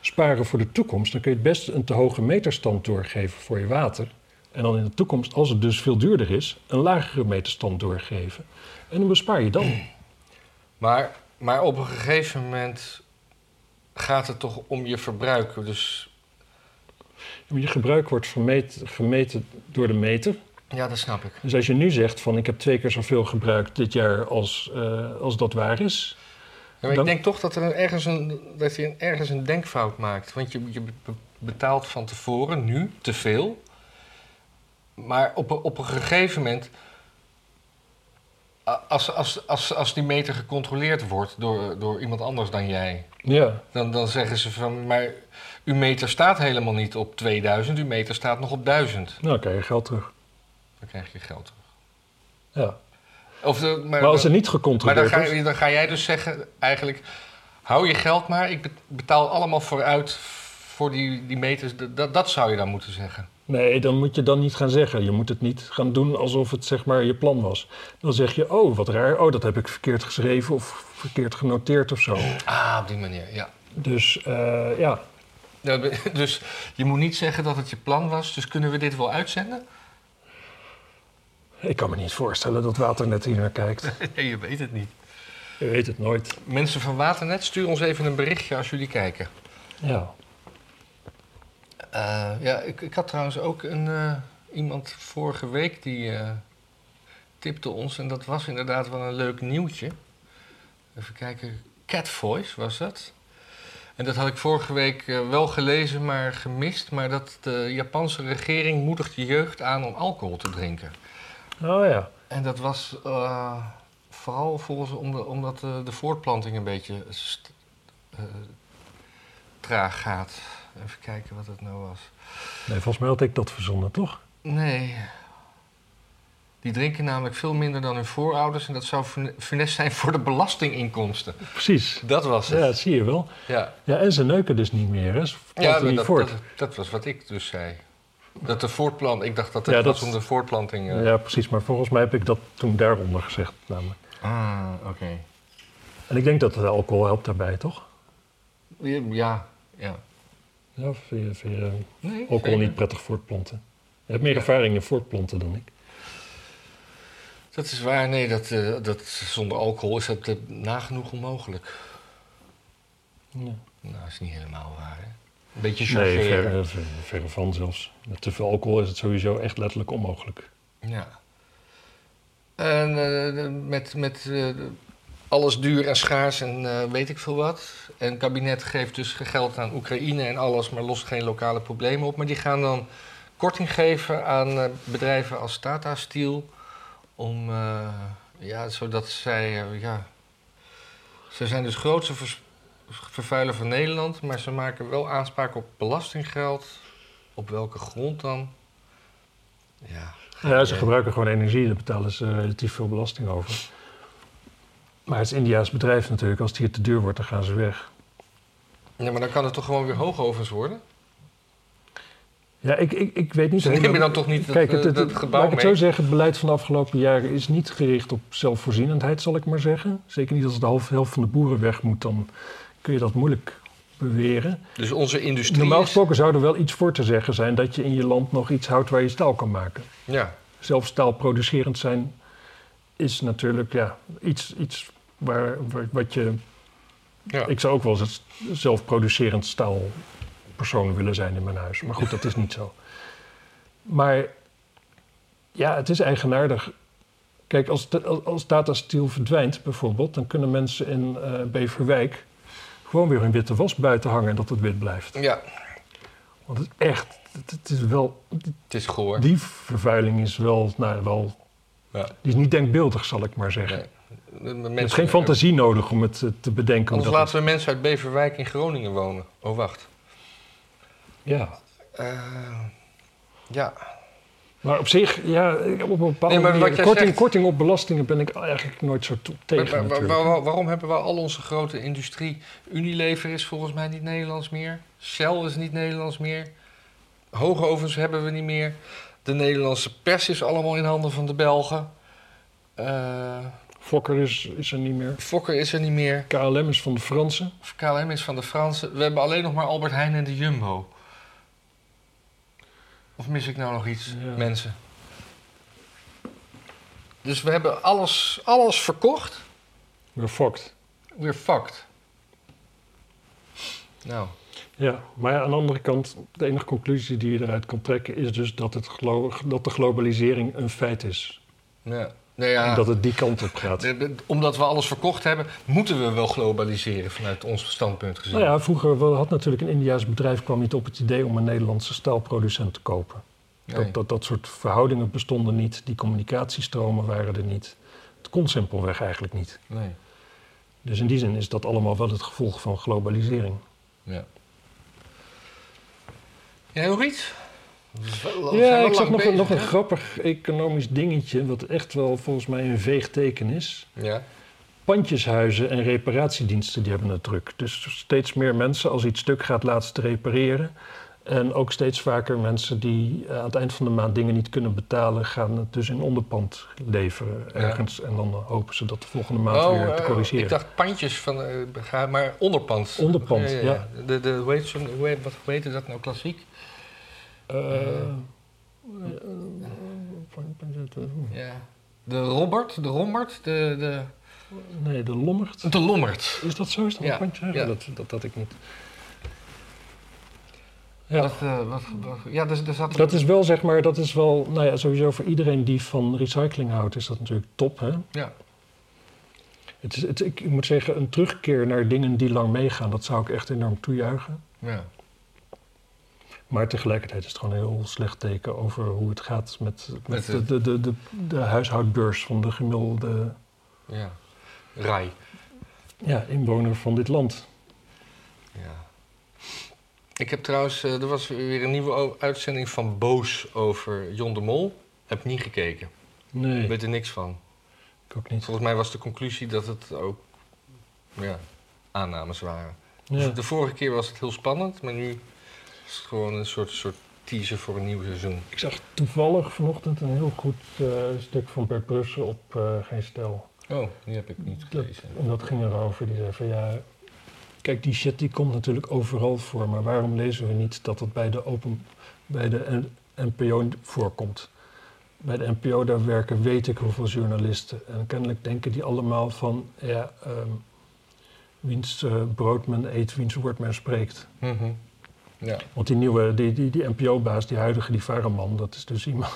sparen voor de toekomst, dan kun je het best een te hoge meterstand doorgeven voor je water. En dan in de toekomst, als het dus veel duurder is, een lagere meterstand doorgeven. En dan bespaar je dan. Maar, maar op een gegeven moment gaat het toch om je verbruik. Dus... Je gebruik wordt vermeten, gemeten door de meter. Ja, dat snap ik. Dus als je nu zegt van ik heb twee keer zoveel gebruikt dit jaar als, uh, als dat waar is. Ja, maar dan... Ik denk toch dat, er ergens een, dat je ergens een denkfout maakt. Want je, je betaalt van tevoren nu te veel. Maar op, op een gegeven moment, als, als, als, als die meter gecontroleerd wordt door, door iemand anders dan jij, ja. dan, dan zeggen ze van, maar uw meter staat helemaal niet op tweeduizend, uw meter staat nog op duizend. Nou, dan krijg je geld terug. Dan krijg je geld terug. Ja. Of de, maar, maar als er niet gecontroleerd wordt. Maar dan ga, dan ga jij dus zeggen, eigenlijk, hou je geld maar, ik betaal allemaal vooruit voor die, die meters, dat, dat zou je dan moeten zeggen. Nee, dan moet je dan niet gaan zeggen. Je moet het niet gaan doen alsof het zeg maar je plan was. Dan zeg je, oh, wat raar. Oh, dat heb ik verkeerd geschreven of verkeerd genoteerd of zo. Ah, op die manier, ja. Dus, uh, ja. Dus je moet niet zeggen dat het je plan was. Dus kunnen we dit wel uitzenden? Ik kan me niet voorstellen dat Waternet hier naar kijkt. Nee, je weet het niet. Je weet het nooit. Mensen van Waternet, stuur ons even een berichtje als jullie kijken. Ja. Uh, ja, ik, ik had trouwens ook een, uh, iemand vorige week die uh, tipte ons. En dat was inderdaad wel een leuk nieuwtje. Even kijken. Cat Voice was dat. En dat had ik vorige week uh, wel gelezen, maar gemist. Maar dat de Japanse regering moedigt de jeugd aan om alcohol te drinken. Oh ja. En dat was uh, vooral volgens om de, omdat uh, de voortplanting een beetje st- uh, traag gaat. Even kijken wat het nou was. Nee, volgens mij had ik dat verzonnen, toch? Nee. Die drinken namelijk veel minder dan hun voorouders. En dat zou funest zijn voor de belastinginkomsten. Precies. Dat was het. Ja, dat zie je wel. Ja, ja en ze neuken dus niet meer, hè? Ze ja, niet dat, voort. Dat, dat was wat ik dus zei. Dat de voortplant... Ik dacht dat het ja, was dat, om de voortplanting... Uh... Ja, precies. Maar volgens mij heb ik dat toen daaronder gezegd, namelijk. Ah, oké. Okay. En ik denk dat de alcohol helpt daarbij, toch? Ja, ja. Ja, of vind je, vind je nee, alcohol niet prettig voortplanten? Je hebt meer ja. ervaring in voortplanten dan ik. Dat is waar, nee, dat, uh, dat, zonder alcohol is dat uh, nagenoeg onmogelijk. Ja. Nou, dat is niet helemaal waar, hè? Een beetje chargeren. Nee, verre ver, ver van zelfs. Met te veel alcohol is het sowieso echt letterlijk onmogelijk. Ja. En uh, met... met uh, alles duur en schaars en uh, weet ik veel wat. En het kabinet geeft dus geld aan Oekraïne en alles, maar lost geen lokale problemen op. Maar die gaan dan korting geven aan uh, bedrijven als Tata Steel. Om, uh, ja, zodat zij uh, ja, Ze zijn dus grootste vers- vervuiler van Nederland, maar ze maken wel aanspraak op belastinggeld. Op welke grond dan? Ja, ja ze gebruiken gewoon energie, daar betalen ze relatief veel belasting over. Maar het is India's bedrijf natuurlijk, als het hier te duur wordt, dan gaan ze weg. Ja, maar dan kan het toch gewoon weer hoogovens worden? Ja, ik, ik, ik weet niet... Ze nemen dan toch niet kijk, het, het, het, het gebouw mee? Laat ik het zo zeggen, het beleid van de afgelopen jaren is niet gericht op zelfvoorzienendheid, zal ik maar zeggen. Zeker niet als de helft van de boeren weg moet, dan kun je dat moeilijk beweren. Dus onze industrie Normaal gesproken is... zou er wel iets voor te zeggen zijn dat je in je land nog iets houdt waar je staal kan maken. Ja. Zelfs staalproducerend zijn is natuurlijk ja, iets, iets waar, waar wat je... Ja. Ik zou ook wel eens zelfproducerend staal... persoon willen zijn in mijn huis. Maar goed, dat is niet zo. Maar ja, het is eigenaardig. Kijk, als, de, als Tata Steel verdwijnt bijvoorbeeld... dan kunnen mensen in uh, Beverwijk gewoon weer hun witte was buiten hangen... en dat het wit blijft. Ja. Want het is echt, het, het is wel... Het is goor. Die vervuiling is wel, nou wel... Ja. Die is niet denkbeeldig, zal ik maar zeggen. Nee. Er is geen fantasie hebben... nodig om het te bedenken. Anders laten het... we mensen uit Beverwijk in Groningen wonen. Oh, wacht. Ja. Uh, ja. Maar op zich, ja, op een bepaalde nee, manier... Korting, zegt... korting op belastingen ben ik eigenlijk nooit zo to- tegen maar, maar, waar, waar, Waarom hebben we al onze grote industrie... Unilever is volgens mij niet Nederlands meer. Shell is niet Nederlands meer. Hoogovens hebben we niet meer. De Nederlandse pers is allemaal in handen van de Belgen. Uh, Fokker is, is er niet meer. Fokker is er niet meer. K L M is van de Fransen. K L M is van de Fransen. We hebben alleen nog maar Albert Heijn en de Jumbo. Of mis ik nou nog iets, ja. mensen? Dus we hebben alles, alles verkocht. We're fucked. We're fucked. Nou. Ja, maar ja, aan de andere kant... de enige conclusie die je eruit kan trekken... is dus dat, het glo- dat de globalisering een feit is. Ja. Nou ja, dat het die kant op gaat. Omdat we alles verkocht hebben... moeten we wel globaliseren vanuit ons standpunt gezien. Nou ja, vroeger had natuurlijk een Indiaas bedrijf... kwam niet op het idee om een Nederlandse staalproducent te kopen. Nee. Dat, dat, dat soort verhoudingen bestonden niet. Die communicatiestromen waren er niet. Het kon simpelweg eigenlijk niet. Nee. Dus in die zin is dat allemaal wel het gevolg van globalisering. Ja. Jij nog iets? Wel, ja, ik zag nog, bezig, nog een grappig economisch dingetje... wat echt wel volgens mij een veeg teken is. Ja. Pandjeshuizen en reparatiediensten die hebben het druk. Dus steeds meer mensen als iets stuk gaat laten repareren. En ook steeds vaker mensen die aan het eind van de maand dingen niet kunnen betalen... gaan het dus in onderpand leveren ergens. Ja. En dan hopen ze dat de volgende maand oh, weer uh, te corrigeren. Ik dacht pandjes, van, uh, maar onderpand. Onderpand, ja. ja, ja. ja. De, de, hoe heet, hoe, wat heet dat nou klassiek? Uh, ja. De Robert, de Rombert, de, de... Nee, de Lommert. De Lommert. Is dat zo? Is dat ja. een pandje? Ja. Dat, dat had ik niet. Ja, dat, uh, wat, wat, ja, dus, dus dat... dat is wel zeg maar, dat is wel, nou ja, sowieso voor iedereen die van recycling houdt is dat natuurlijk top, hè? Ja. Het is, het, ik moet zeggen, een terugkeer naar dingen die lang meegaan, dat zou ik echt enorm toejuichen. Ja. Maar tegelijkertijd is het gewoon een heel slecht teken over hoe het gaat met, met de, de, de, de, de huishoudbeurs van de gemiddelde... Ja, rij. Ja, inwoner van dit land. Ja. Ik heb trouwens, er was weer een nieuwe uitzending van Boos over John de Mol. Heb niet gekeken. Nee. Ik weet er niks van. Ik ook niet. Volgens mij was de conclusie dat het ook ja, aannames waren. Ja. Dus de vorige keer was het heel spannend, maar nu... gewoon een soort, soort teaser voor een nieuw seizoen. Ik zag toevallig vanochtend een heel goed uh, stuk van Bert Brussen op uh, Geen Stijl. Oh, die heb ik niet gelezen. En dat ging erover. Die zei van ja, kijk die shit die komt natuurlijk overal voor. Maar waarom lezen we niet dat dat bij de, open, bij de N P O voorkomt? Bij de N P O daar werken weet ik hoeveel journalisten. En kennelijk denken die allemaal van ja, um, wiens uh, brood men eet, wiens woord men spreekt. Mm-hmm. Ja. Want die nieuwe, die, die, die N P O-baas, die huidige, die Vareman, dat is dus iemand,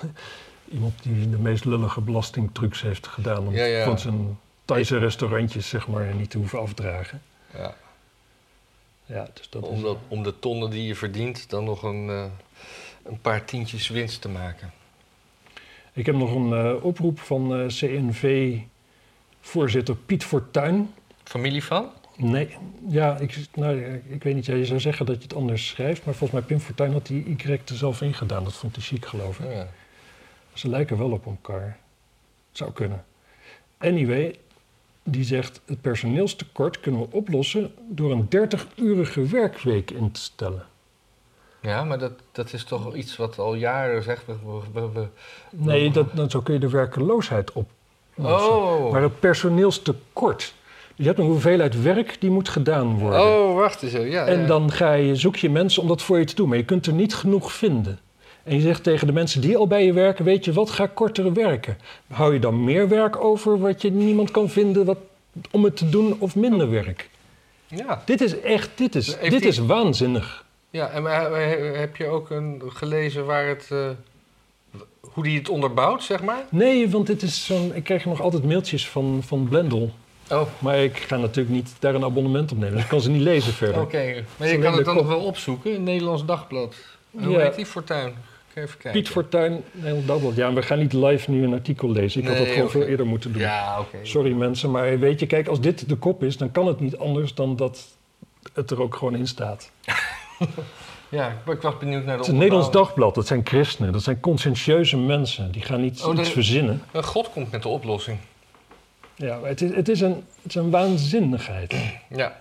iemand die de meest lullige belastingtrucs heeft gedaan om ja, ja. van zijn Thaise restaurantjes, zeg maar, niet te hoeven afdragen. Ja. Ja, dus dat om, dat, is, om de tonnen die je verdient, dan nog een, uh, een paar tientjes winst te maken. Ik heb nog een uh, oproep van uh, C N V-voorzitter Piet Fortuyn. familie van? Nee, ja, ik, nou, ik weet niet, jij zou zeggen dat je het anders schrijft, maar volgens mij Pim Fortuyn had die Y er zelf in gedaan. Dat vond hij chic, geloof ik. Ja. Ze lijken wel op elkaar. Zou kunnen. Anyway, die zegt, het personeelstekort kunnen we oplossen door een dertig-urige werkweek in te stellen. Ja, maar dat, dat is toch iets wat al jaren zegt... We, we, we, nee, dat, dan zo kun je de werkeloosheid oplossen. Oh. Maar het personeelstekort... Je hebt een hoeveelheid werk die moet gedaan worden. Oh, wacht eens even. Ja, en ja. dan ga je, zoek je mensen om dat voor je te doen. Maar je kunt er niet genoeg vinden. En je zegt tegen de mensen die al bij je werken... weet je wat, ga korter werken. Hou je dan meer werk over wat je niemand kan vinden... Wat, om het te doen of minder werk? Ja. Dit is echt, dit is, dit is waanzinnig. Ja, en heb je ook een gelezen waar het... Uh, hoe die het onderbouwt, zeg maar? Nee, want dit is zo'n... Ik krijg nog altijd mailtjes van, van Blendel... Oh. Maar ik ga natuurlijk niet daar een abonnement op nemen. Dus ik kan ze niet lezen verder. Oké, okay. Maar je kan het dan nog wel opzoeken in het Nederlands Dagblad. Hoe ja. heet die? Fortuyn? Even kijken. Piet Fortuyn, Nederlands Dagblad. Ja, we gaan niet live nu een artikel lezen. Ik nee, had dat gewoon okay. veel eerder moeten doen. Ja, okay. Sorry mensen, maar weet je, kijk, als dit de kop is... dan kan het niet anders dan dat het er ook gewoon in staat. Ja, ik was benieuwd naar de Het is een Nederlands Dagblad, dat zijn christenen. Dat zijn conscientieuze mensen. Die gaan niet oh, iets de, verzinnen. God komt met de oplossing. Ja, het is, het, is een, het is een waanzinnigheid. Ja.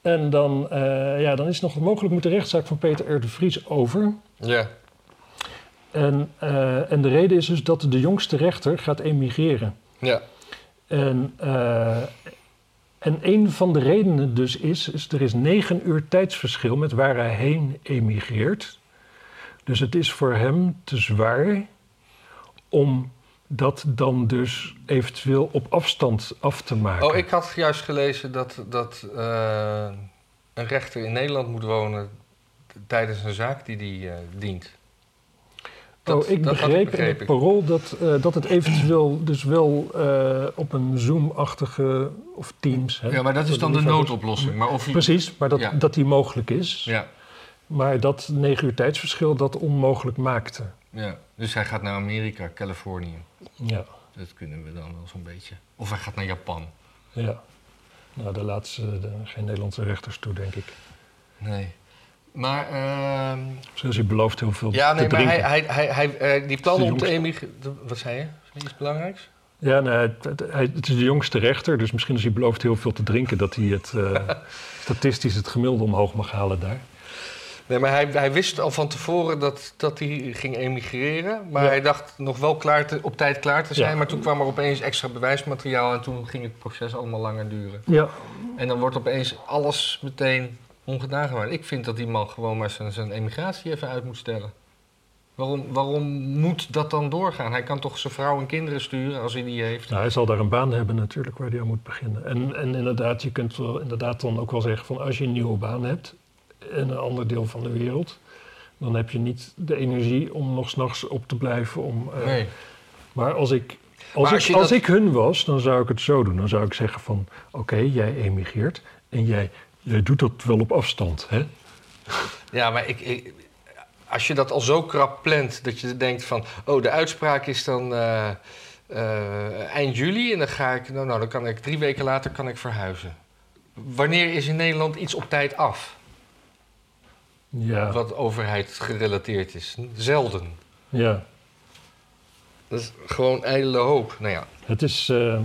En dan, uh, ja, dan is nog mogelijk moet de rechtszaak van Peter R. de Vries over. Ja. En, uh, en de reden is dus dat de jongste rechter gaat emigreren. Ja. En, uh, en een van de redenen dus is, is... er is negen uur tijdsverschil met waar hij heen emigreert. Dus het is voor hem te zwaar om... dat dan dus eventueel op afstand af te maken. Oh, ik had juist gelezen dat, dat uh, een rechter in Nederland moet wonen... tijdens een zaak die die uh, dient. Dat, oh, ik dat begreep, ik begreep in het Parool dat, uh, dat het eventueel dus wel uh, op een Zoom-achtige... of Teams... Hè, ja, maar dat is dan de noodoplossing. Maar of je... Precies, maar dat, ja. dat die mogelijk is. Ja. Maar dat negen uur tijdsverschil dat onmogelijk maakte. Ja, dus hij gaat naar Amerika, Californië. Ja. Dat kunnen we dan wel zo'n beetje. Of hij gaat naar Japan. Ja. Nou, daar laat ze de, geen Nederlandse rechters toe, denk ik. Nee. Maar... Uh... Zoals hij belooft heel veel ja, nee, te drinken. Ja, maar hij, hij, hij, hij, die plannen om te emigreren... Wat zei je? Iets belangrijks? Ja, nee, het, het, het is de jongste rechter. Dus misschien als hij belooft heel veel te drinken... dat hij het uh, statistisch het gemiddelde omhoog mag halen daar. Nee, maar hij, hij wist al van tevoren dat, dat hij ging emigreren. Maar ja. hij dacht nog wel klaar te, op tijd klaar te zijn. Ja. Maar toen kwam er opeens extra bewijsmateriaal... en toen ging het proces allemaal langer duren. Ja. En dan wordt opeens alles meteen ongedaan gemaakt. Ik vind dat die man gewoon maar zijn, zijn emigratie even uit moet stellen. Waarom, waarom moet dat dan doorgaan? Hij kan toch zijn vrouw en kinderen sturen als hij die heeft? Nou, hij zal daar een baan hebben natuurlijk waar hij aan moet beginnen. En, en inderdaad, je kunt wel, inderdaad dan ook wel zeggen... van als je een nieuwe baan hebt... in een ander deel van de wereld, dan heb je niet de energie om nog 's nachts op te blijven. Om, uh, nee. Maar als, ik als, maar als, ik, als dat... ik hun was, dan zou ik het zo doen. Dan zou ik zeggen van, oké, okay, jij emigreert en jij, jij doet dat wel op afstand, hè? Ja, maar ik, ik, als je dat al zo krap plant, dat je denkt van, oh, de uitspraak is dan uh, uh, eind juli en dan ga ik, nou, nou, dan kan ik drie weken later kan ik verhuizen. Wanneer is in Nederland iets op tijd af? Ja. Wat overheid gerelateerd is. Zelden. Ja. Dat is gewoon ijdele hoop. Nou ja. Het is, uh,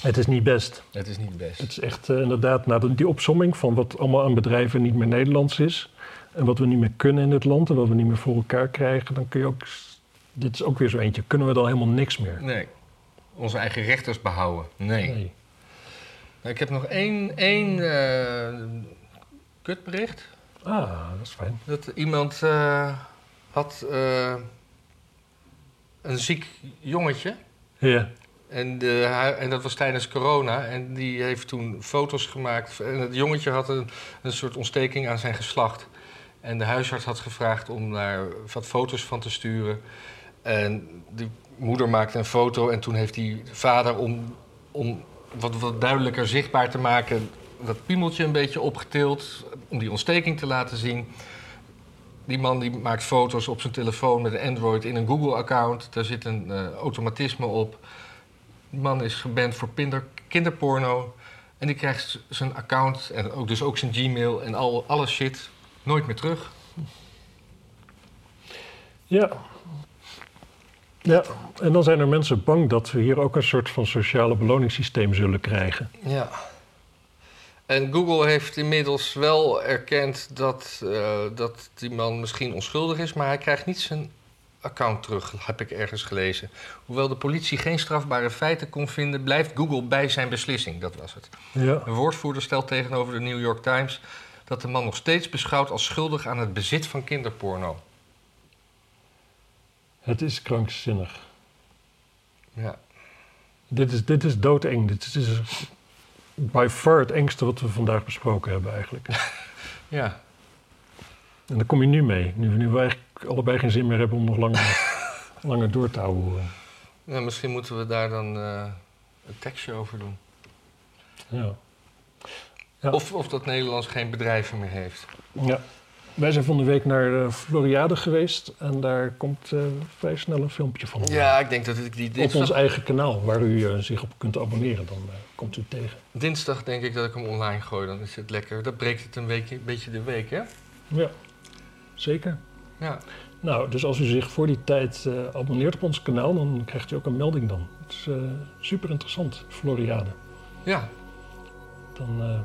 het is niet best. Het is niet best. Het is echt uh, inderdaad, nou, die opsomming van wat allemaal aan bedrijven niet meer Nederlands is. En wat we niet meer kunnen in dit land en wat we niet meer voor elkaar krijgen. Dan kun je ook, dit is ook weer zo eentje, kunnen we dan helemaal niks meer. Nee. Onze eigen rechters behouden. Nee. nee. Nou, ik heb nog één, één uh, kutbericht. Ah, dat is fijn. Dat iemand uh, had uh, een ziek jongetje. Ja. Yeah. En, uh, en dat was tijdens corona. En die heeft toen foto's gemaakt. En het jongetje had een, een soort ontsteking aan zijn geslacht. En de huisarts had gevraagd om daar wat foto's van te sturen. En die moeder maakte een foto. En toen heeft die vader, om, om wat, wat duidelijker zichtbaar te maken... dat piemeltje een beetje opgetild, om die ontsteking te laten zien. Die man die maakt foto's op zijn telefoon met een Android in een Google-account. Daar zit een uh, automatisme op. Die man is geband voor pinder, kinderporno. En die krijgt zijn account en ook, dus ook zijn Gmail en al, alle shit nooit meer terug. Ja. Ja, en dan zijn er mensen bang dat we hier ook een soort van sociale beloningssysteem zullen krijgen. Ja. En Google heeft inmiddels wel erkend dat, uh, dat die man misschien onschuldig is, maar hij krijgt niet zijn account terug, heb ik ergens gelezen. Hoewel de politie geen strafbare feiten kon vinden, blijft Google bij zijn beslissing. Dat was het. Ja. Een woordvoerder stelt tegenover de New York Times dat de man nog steeds beschouwd als schuldig aan het bezit van kinderporno. Het is krankzinnig. Ja. Dit is, dit is doodeng. Dit is by far het engste wat we vandaag besproken hebben eigenlijk. Ja. En daar kom je nu mee. Nu, nu we eigenlijk allebei geen zin meer hebben om nog langer, langer door te houden. Ja, misschien moeten we daar dan uh, een tekstje over doen. Ja. Ja. Of, of dat Nederlands geen bedrijven meer heeft. Ja. Wij zijn van de week naar uh, Floriade geweest en daar komt uh, vrij snel een filmpje van. Ja, ik denk dat ik die dinsdag... Op ons eigen kanaal, waar u uh, zich op kunt abonneren, dan uh, komt u tegen. Dinsdag denk ik dat ik hem online gooi, dan is het lekker. Dat breekt het een week, een beetje de week, hè? Ja, zeker. Ja. Nou, dus als u zich voor die tijd uh, abonneert op ons kanaal, dan krijgt u ook een melding dan. Het is uh, super interessant, Floriade. Ja. Dan uh,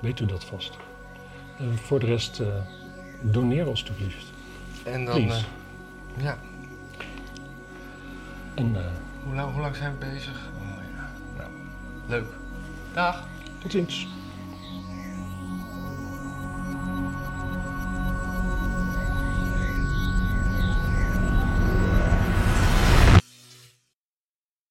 weet u dat vast. Uh, voor de rest... Uh, Doneer alstublieft. En dan... Uh, ja. En, uh, hoe, lang, hoe lang zijn we bezig? Oh, ja. Nou, leuk. Dag. Tot ziens.